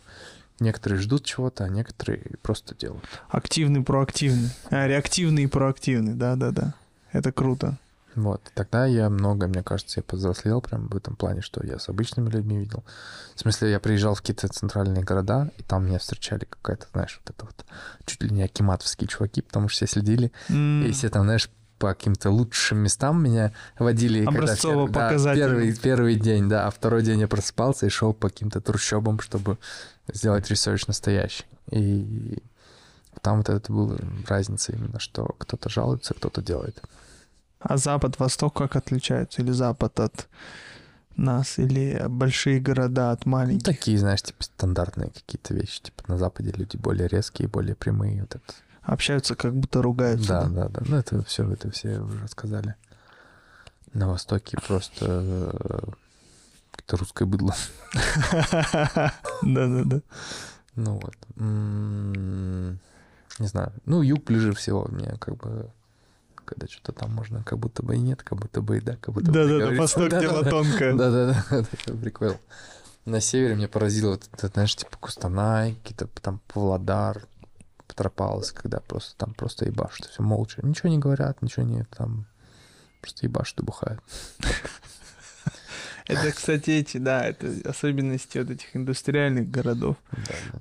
некоторые ждут чего-то, а некоторые просто делают. Активный, проактивный. Реактивный и проактивный, да-да-да. Это круто. Вот, тогда я много, мне кажется, я повзрослел прям в этом плане, что я с обычными людьми видел. В смысле, я приезжал в какие-то центральные города, и там меня встречали какая-то, знаешь, вот это вот чуть ли не акиматовские чуваки, потому что все следили, и все там, знаешь, по каким-то лучшим местам меня водили. Образцово-показательно. Да, первый день, да, а второй день я просыпался и шел по каким-то трущобам, чтобы сделать ресерч настоящий. И там вот это была разница именно, что кто-то жалуется, кто-то делает. А Запад-Восток как отличаются? Или Запад от нас? Или большие города от маленьких? Ну, такие, знаешь, типа стандартные какие-то вещи. Типа на Западе люди более резкие, более прямые. Вот это. Общаются, как будто ругаются. Да. Ну, это все уже сказали. На Востоке просто какое-то русское быдло. Да. Ну вот. Не знаю. Ну, юг ближе всего мне как бы... Когда что-то там можно, как будто бы и нет, как будто бы и да, как будто бы... Да, Восток дело тонкое. Да, прикол. На севере меня поразило, знаешь, типа Кустанай, какие-то там Павлодар, Петропавловск, когда просто там просто ебашут, все молча. Ничего не говорят, ничего не там, просто ебашут и бухают. Это, кстати, это особенности вот этих индустриальных городов,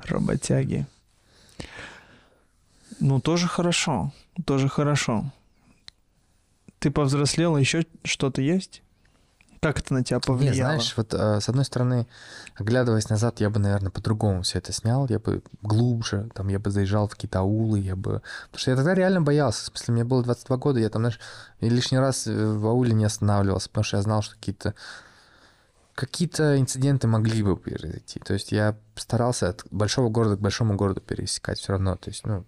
работяги. Ну, тоже хорошо. Ты повзрослел, а еще что-то есть? Как это на тебя повлияло? Не, знаешь, вот с одной стороны, оглядываясь назад, я бы, наверное, по-другому все это снял, я бы глубже, там, я бы заезжал в какие-то аулы, Потому что я тогда реально боялся, в смысле, мне было 22 года, я там, знаешь, лишний раз в ауле не останавливался, потому что я знал, что какие-то инциденты могли бы произойти. То есть я старался от большого города к большому городу пересекать все равно, то есть, ну...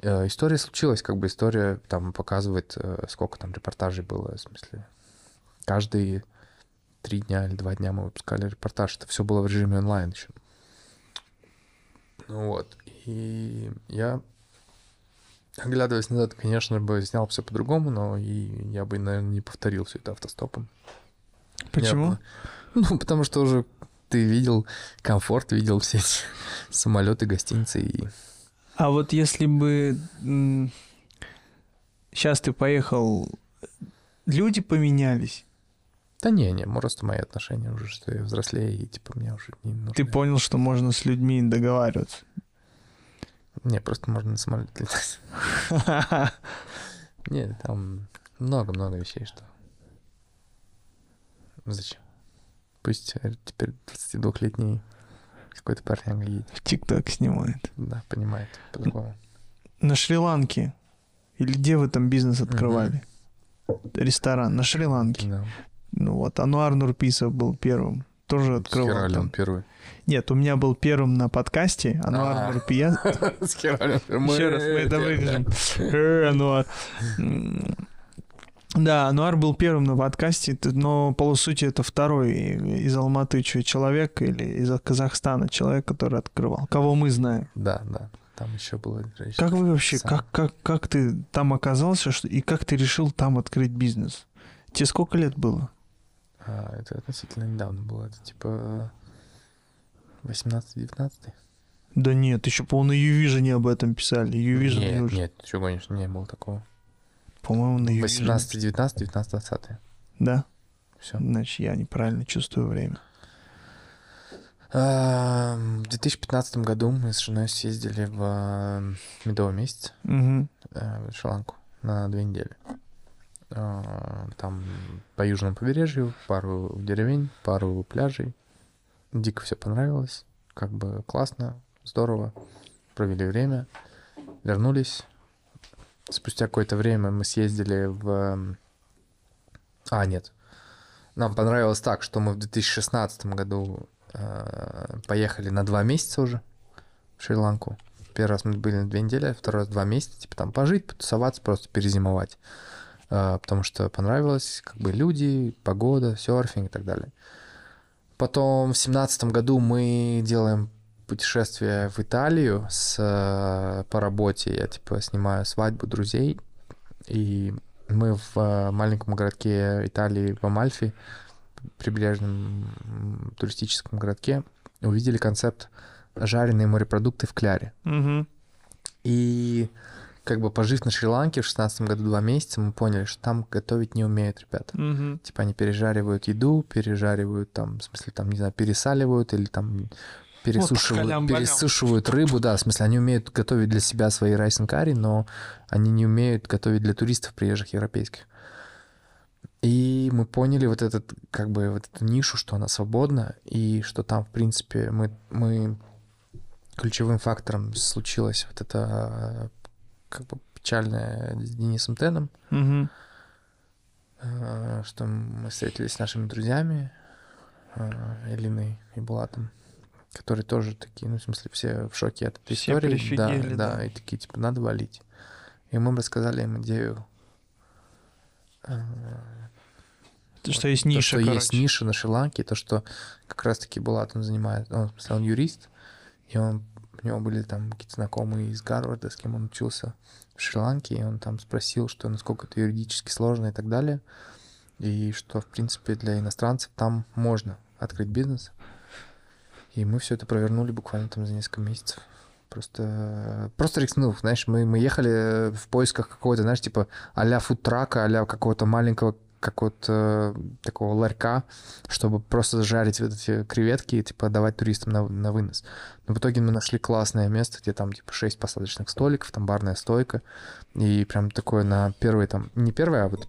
История случилась, как бы история там показывает, сколько там репортажей было, в смысле. Каждые 3 дня или 2 дня мы выпускали репортаж. Это все было в режиме онлайн еще. Ну вот. И я, оглядываясь назад, конечно, бы снял все по-другому, но и я бы, наверное, не повторил все это автостопом. Почему? Потому что уже ты видел комфорт, видел все эти самолеты, гостиницы и... А вот если бы сейчас ты поехал, люди поменялись? Да не, просто мои отношения уже, что я взрослее, и типа мне уже не нужно. Ты понял, что можно с людьми договариваться? Не, просто можно на самолет летать. Нет, там много-много вещей, что... Зачем? Пусть теперь 22-летний... Какой-то парень едет. В ТикТок снимает. Да, понимает. По-другому. На Шри-Ланке. Или где вы там бизнес открывали? Ресторан. На Шри-Ланке. Да. Ну вот, Ануар Нурписов был первым. Тоже открывал. С херали он первый. Нет, у меня был первым на подкасте. Ануар Нурписов. С херали он первый. Еще раз, мы это вырежем. Ануар. Да, Ануар был первым на подкасте, но, по сути, это второй из Алматы человек или из Казахстана человек, который открывал. Кого мы знаем. Да. Там еще было... Как вы вообще, как ты там оказался, и как ты решил там открыть бизнес? Тебе сколько лет было? Это относительно недавно было. Это типа 18-19. Да нет, еще, по-моему, на YouVision об этом писали. Нет, еще, конечно, не было такого. По-моему, на 18-19, 19-20. Да? Все. Значит, я неправильно чувствую время. В 2015 году мы с женой съездили в медовый месяц, в Шри-Ланку на 2 недели. Там по южному побережью, пару деревень, пару пляжей. Дико все понравилось, как бы классно, здорово. Провели время, вернулись. Спустя какое-то время мы съездили в... Нам понравилось так, что мы в 2016 году поехали на 2 месяца уже в Шри-Ланку. Первый раз мы были на 2 недели, а второй раз 2 месяца. Типа там пожить, потусоваться, просто перезимовать. Потому что понравилось, как бы люди, погода, серфинг и так далее. Потом в 2017 году мы делаем путешествие в Италию по работе. Я типа снимаю свадьбу друзей. И мы в маленьком городке Италии, в Амальфи, прибрежном туристическом городке, увидели концепт «жареные морепродукты в кляре». И как бы пожив на Шри-Ланке в 2016 году 2 месяца, мы поняли, что там готовить не умеют ребята. Типа они пережаривают еду, пережаривают там, в смысле, там, не знаю, пересаливают или там пересушивают рыбу, да, в смысле, они умеют готовить для себя свои райс-н-карри, но они не умеют готовить для туристов, приезжих европейских. И мы поняли вот этот, как бы, вот эту нишу, что она свободна, и что там, в принципе, мы ключевым фактором случилось вот это, как бы, печальное с Денисом Теном, что мы встретились с нашими друзьями, Элиной и Булатом, которые тоже такие, ну, в смысле, все в шоке от этой истории. Да, и такие, типа, надо валить. И мы рассказали им идею, что есть ниша, то, что есть ниша на Шри-Ланке, то, что как раз-таки Булат, он занимает, он, в смысле, он юрист, и он, у него были там какие-то знакомые из Гарварда, с кем он учился в Шри-Ланке, и он там спросил, что насколько это юридически сложно и так далее, и что, в принципе, для иностранцев там можно открыть бизнес. И мы все это провернули буквально там за несколько месяцев. Просто рискнув, знаешь, мы ехали в поисках какого-то, знаешь, типа а-ля фудтрака, а-ля какого-то маленького, какого-то такого ларька, чтобы просто жарить вот эти креветки и, типа, давать туристам на вынос. Но в итоге мы нашли классное место, где там, типа, 6 посадочных столиков, там барная стойка, и прям такое на первой, там, не первой, а вот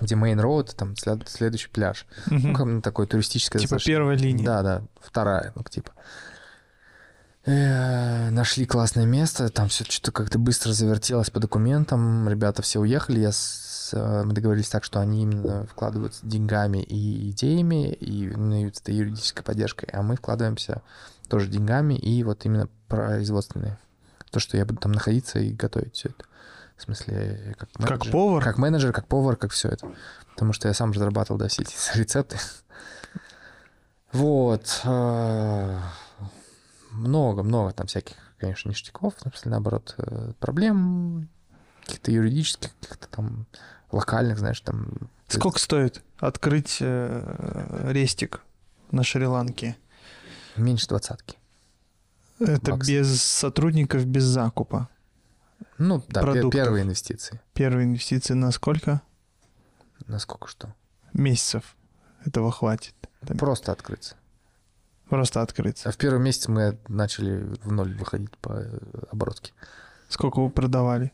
где Main Road, там следующий пляж. Ну, как бы такой туристическое... Типа первая линия. Да, вторая, ну, типа. Нашли классное место, там все что-то как-то быстро завертелось по документам, ребята все уехали, мы договорились так, что они именно вкладываются деньгами и идеями, и юридической поддержкой, а мы вкладываемся тоже деньгами и вот именно производственные. То, что я буду там находиться и готовить все это. В смысле, как менеджер. Как повар? Как менеджер, как повар, как все это. Потому что я сам же зарабатывал, да, все эти рецепты. Вот. Много там всяких, конечно, ништяков, наоборот, проблем, каких-то юридических, каких-то там локальных, знаешь, там... Сколько стоит открыть рестик на Шри-Ланке? Меньше 20. Это баксов. Без сотрудников, без закупа? Ну, да, продуктов. Первые инвестиции. Первые инвестиции на сколько? На сколько что? Месяцев этого хватит. Просто открыться. Просто открыться. А в первый месяц мы начали в ноль выходить по оборотке. Сколько вы продавали?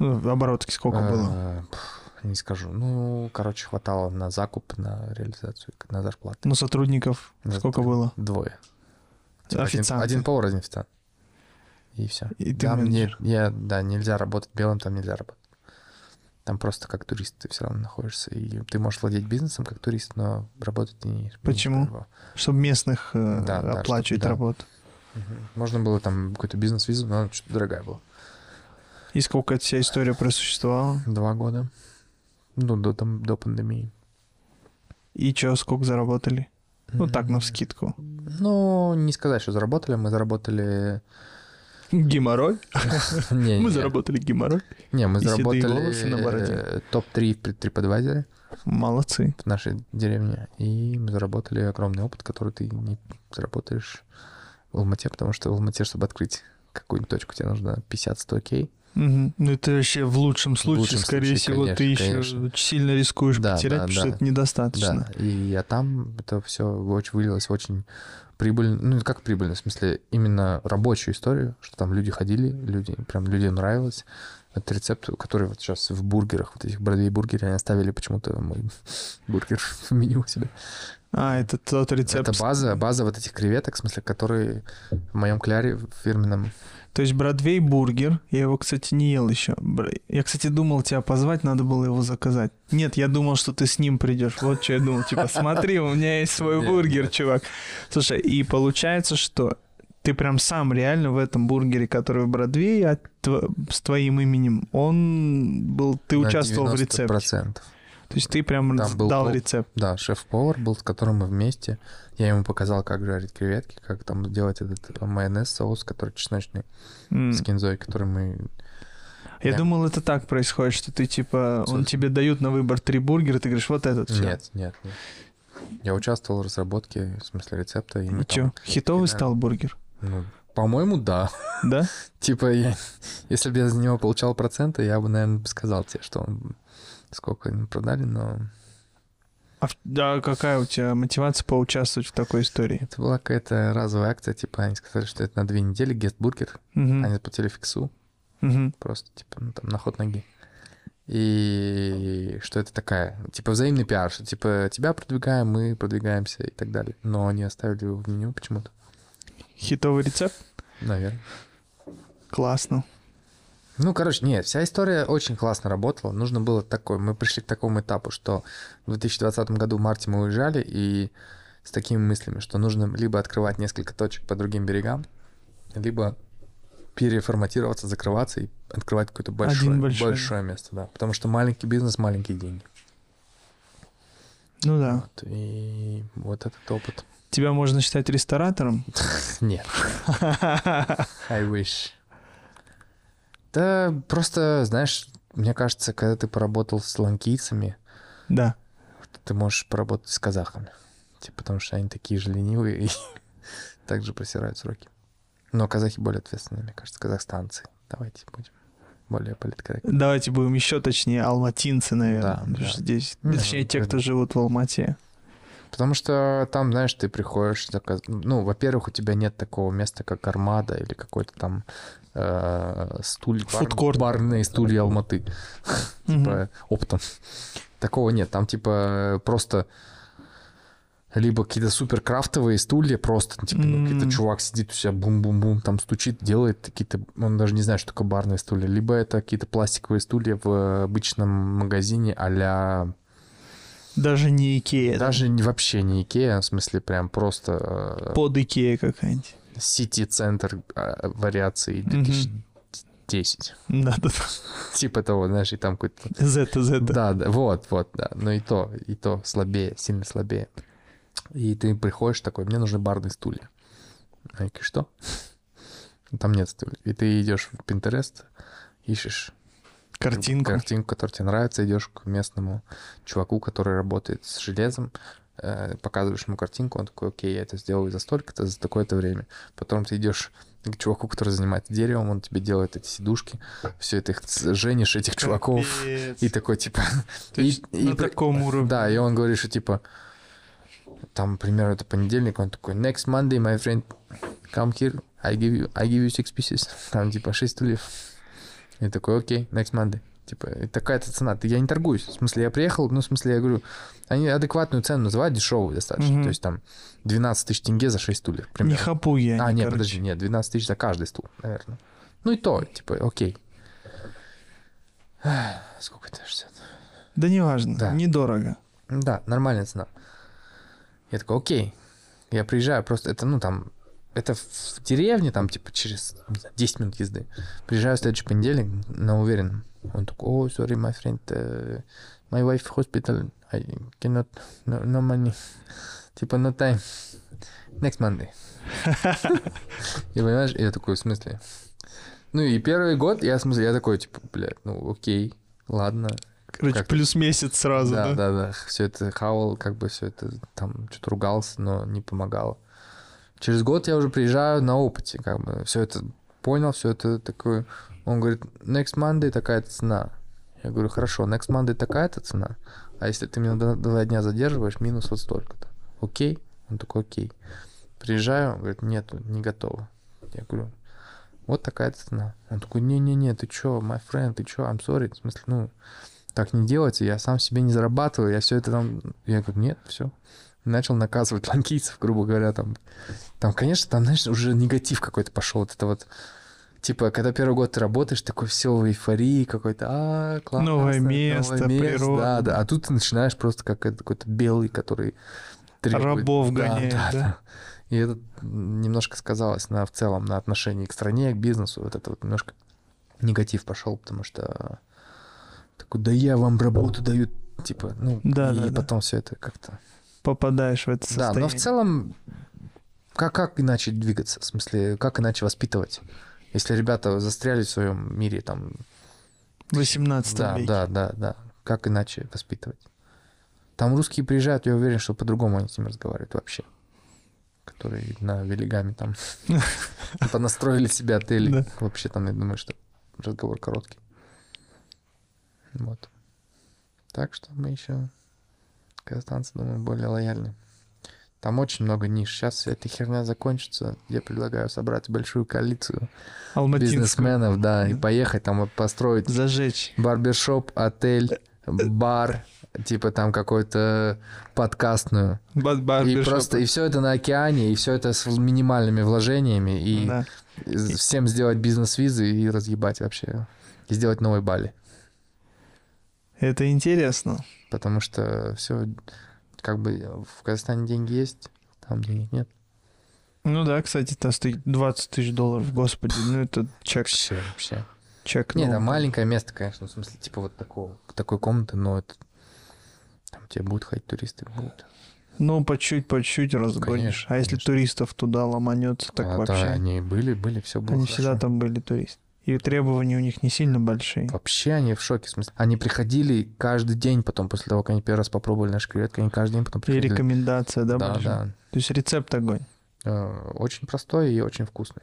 Ну, оборотки сколько было? Не скажу. Ну, короче, хватало на закуп, на реализацию, на зарплату. Ну, сотрудников сколько было? 2. Официанты? 1 повар, 1 официант. И все. И ты менеджер. Да, нельзя работать белым, там нельзя работать. Там просто как турист ты все равно находишься. И ты можешь владеть бизнесом как турист, но работать ты не... Почему? Чтобы местных оплачивать работу. Да. Можно было там какой-то бизнес-визу, но она что-то дорогая была. И сколько эта вся история просуществовала? 2 года. Ну, до пандемии. И что, сколько заработали? Ну, так, навскидку. Ну, не сказать, что заработали. Мы заработали... Геморрой? Мы заработали геморрой. Не, мы заработали топ-3 TripAdvisor. Молодцы. В нашей деревне. И мы заработали огромный опыт, который ты не заработаешь в Алмате, потому что в Алмате, чтобы открыть какую-нибудь точку, тебе нужно 50-100 кей. Угу. Ну, это вообще в лучшем случае, скорее всего, конечно, ты еще сильно рискуешь потерять, потому что это недостаточно. Да. И там это все вылилось в очень прибыльно, ну, как прибыльно, в смысле, именно рабочую историю, что там люди ходили, людям нравилось. Это рецепт, который вот сейчас в бургерах, вот этих Бродвей-бургеры, они оставили почему-то мой бургер в меню у себя. А, это тот рецепт? Это база вот этих креветок, в смысле, которые в моем кляре фирменном. То есть Бродвей-бургер, я его, кстати, не ел еще. Я, кстати, думал тебя позвать, надо было его заказать. Нет, я думал, что ты с ним придешь. Вот что я думал, типа, смотри, у меня есть свой бургер, чувак. Слушай, и получается, что... Ты прям сам реально в этом бургере, который в Бродвее, с твоим именем, ты участвовал в рецепте. 90%. То есть ты прям дал рецепт. Да, шеф-повар был, с которым мы вместе. Я ему показал, как жарить креветки, как там делать этот майонез, соус, который чесночный, с кинзой, который мы... Я думал, это так происходит, что ты типа... Он тебе дают на выбор 3 бургера, ты говоришь, вот этот все. Нет. Я участвовал в разработке, в смысле, рецепта. И что, хитовый стал бургер? Ну, по-моему, да. Да? Типа, если бы я за него получал проценты, я бы, наверное, сказал тебе, что сколько им продали, но... Да, какая у тебя мотивация поучаствовать в такой истории? Это была какая-то разовая акция, типа, они сказали, что это на 2 недели гест-бургер, они заплатили фиксу, просто, типа, там, на ход ноги. И что это такая, типа, взаимный пиар, что, типа, тебя продвигаем, мы продвигаемся и так далее. Но они оставили его в меню почему-то. Хитовый рецепт? Наверное. Классно. Ну, короче, нет, вся история очень классно работала. Нужно было такое. Мы пришли к такому этапу, что в 2020 году в марте мы уезжали, и с такими мыслями, что нужно либо открывать несколько точек по другим берегам, либо переформатироваться, закрываться и открывать какое-то большое место. Да. Потому что маленький бизнес, маленькие деньги. Ну да. Вот, и вот этот опыт. Тебя можно считать ресторатором? Нет. I wish. Да, просто, знаешь, мне кажется, когда ты поработал с ланкийцами, да, ты можешь поработать с казахами. Типа, потому что они такие же ленивые и также просирают сроки. Но казахи более ответственные, мне кажется, казахстанцы. Давайте будем более политкорректными. Давайте будем еще точнее алматинцы, наверное. Да, здесь, точнее, те, кто живут в Алмате. Потому что там, знаешь, ты приходишь... Ну, во-первых, у тебя нет такого места, как Армада или какой-то там барные стулья Алматы. Типа оптом. Такого нет. Там типа просто... Либо какие-то суперкрафтовые стулья просто. Типа, какой-то чувак сидит у себя, бум-бум-бум, там стучит, делает какие-то... Он даже не знает, что такое барные стулья. Либо это какие-то пластиковые студии в обычном магазине а-ля... Даже не Икея. Даже вообще не Икея, в смысле прям просто... Под Икея какая-нибудь. Сити-центр вариации 2010. Да. Типа того, знаешь, и там какой-то... Зета. Да, вот, но и то слабее, сильно слабее. И ты приходишь такой, мне нужны барные стулья. А я говорю, что? Там нет стулья. И ты идешь в Pinterest, ищешь картинку, которая тебе нравится, идешь к местному чуваку, который работает с железом, показываешь ему картинку, он такой, окей, я это сделаю за столько-то, за такое-то время. Потом ты идешь к чуваку, который занимается деревом, он тебе делает эти сидушки, все это их женишь, этих чуваков. И такой, типа... на таком уровне. Да, и он говорит, что типа... Там, например, это понедельник, он такой, next Monday, my friend, come here, I give you 6 pieces. Там, типа, 6 стульев. И такой, окей, next Monday. Типа, такая-то цена. Я не торгуюсь. В смысле, я приехал, я говорю, они адекватную цену называют, дешевую достаточно. То есть, там, 12 000 тенге за 6 стульев. Примерно. Не хапуй я. Нет, 12 000 за каждый стул, наверное. Ну и то, типа, окей. Сколько это? 60? Да неважно, недорого. Да, нормальная цена. Я такой, окей, я приезжаю, просто это, это в деревне, через 10 минут езды. Приезжаю в следующий понедельник, но уверен. Он такой, sorry, my friend, my wife hospital, I cannot, no money, no time, next Monday. И понимаешь, я такой, в смысле? Ну и первый год я такой, окей, ладно. Короче, плюс месяц сразу, да? Да. Все это хавал, все это там что-то ругался, но не помогало. Через год я уже приезжаю на опыте, все это понял, все это такое... Он говорит, next Monday такая-то цена. Я говорю, хорошо, next Monday такая-то цена, а если ты меня до 2 дня задерживаешь, минус вот столько-то. Окей? Он такой, окей. Приезжаю, он говорит, нет, не готово. Я говорю, вот такая-то цена. Он такой, не-не-не, ты чё, my friend, ты чё, I'm sorry, в смысле, ну, так не делайте, я сам себе не зарабатываю, я все это там... Я говорю, нет, все. Начал наказывать ланкийцев, грубо говоря, там. Там, конечно, там, знаешь, уже негатив какой-то пошел вот это вот. Типа, когда первый год ты работаешь, такой все в эйфории какой-то, классно. Новое место, природа. Да. А тут ты начинаешь просто как какой-то белый, который требует... Рабов гоняет, да. И это немножко сказалось в целом на отношении к стране, к бизнесу. Вот это вот немножко негатив пошел, потому что такой, да я вам работу даю, типа, потом все это как-то... Попадаешь в это состояние. Да, но в целом, как иначе двигаться, в смысле, как иначе воспитывать? Если ребята застряли в своем мире, там... 18 веке. Да. Как иначе воспитывать? Там русские приезжают, я уверен, что по-другому они с ними разговаривают вообще. Которые на велигами там понастроили себе отели. Вообще там, я думаю, что разговор короткий. Вот. Так что мы еще, казахстанцы, думаю, более лояльны. Там очень много ниш. Сейчас эта херня закончится. Я предлагаю собрать большую коалицию бизнесменов, и поехать там построить... Зажечь. Барбершоп, отель, бар, типа там какую-то подкастную. И просто и все это на океане, и все это с минимальными вложениями, и всем сделать бизнес-визы и разъебать вообще. И сделать новый Бали. Это интересно. Потому что все... Как бы в Казахстане деньги есть, там денег нет. Ну да, кстати, там стоит $20,000, господи, ну это чек. Чек. Нет, там маленькое место, конечно, в смысле, типа вот такой комнаты, но это там тебе будут ходить туристы, будут. Ну, по чуть-чуть разгонишь. А если туристов туда ломанется, так вообще. Да, они были, все было. Они хорошо. Всегда там были туристы. И требования у них не сильно большие. Вообще они в шоке, в смысле. Они приходили каждый день потом, после того, как они первый раз попробовали наш креветки, они каждый день потом приходили. И рекомендация, да? То есть рецепт огонь. Очень простой и очень вкусный.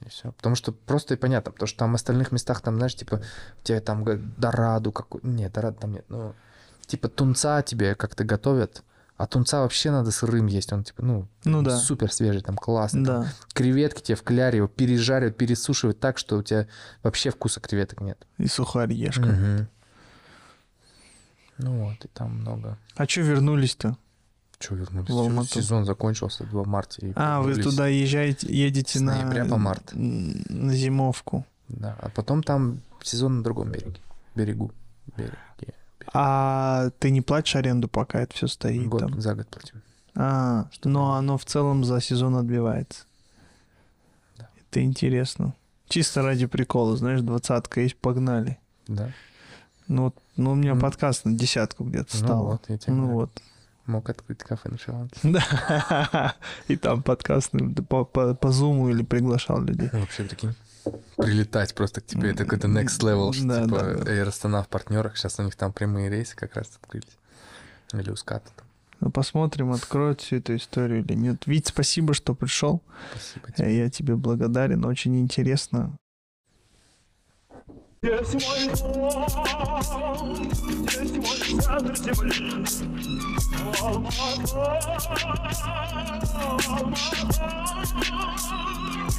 И все. Потому что просто и понятно, потому что там в остальных местах, там, знаешь, типа, тебе там дораду какую-то... Нет, дораду там нет. Ну, типа тунца тебе как-то готовят. А тунца вообще надо сырым есть, он типа, супер свежий, там классный. Да. Там. Креветки тебе в кляре его пережаривают, пересушивают так, что у тебя вообще вкуса креветок нет. И сухарь ешь. Угу. Ну вот, и там много. А что вернулись-то? Сезон закончился 2 марта. Вы туда едете с ноября по март. На зимовку. Да, а потом там сезон на другом береге. Берегу. А ты не платишь аренду, пока это все стоит? За год платим. Но оно в целом за сезон отбивается. Да. Это интересно. Чисто ради прикола, знаешь, 20-ка есть, погнали. Да. Ну у меня подкаст на 10-ку где-то стал. Вот. Мог открыть кафе на Шри-Ланке. Да. И там подкаст по зуму или приглашал людей. Вообще такие... Прилетать просто к тебе, это какой-то next level, что типа Air Astana в партнерах, сейчас у них там прямые рейсы как раз открылись, или Уската там. Посмотрим, откроют всю эту историю или нет. Вить, спасибо, что пришел. Спасибо тебе. Я тебе благодарен, очень интересно.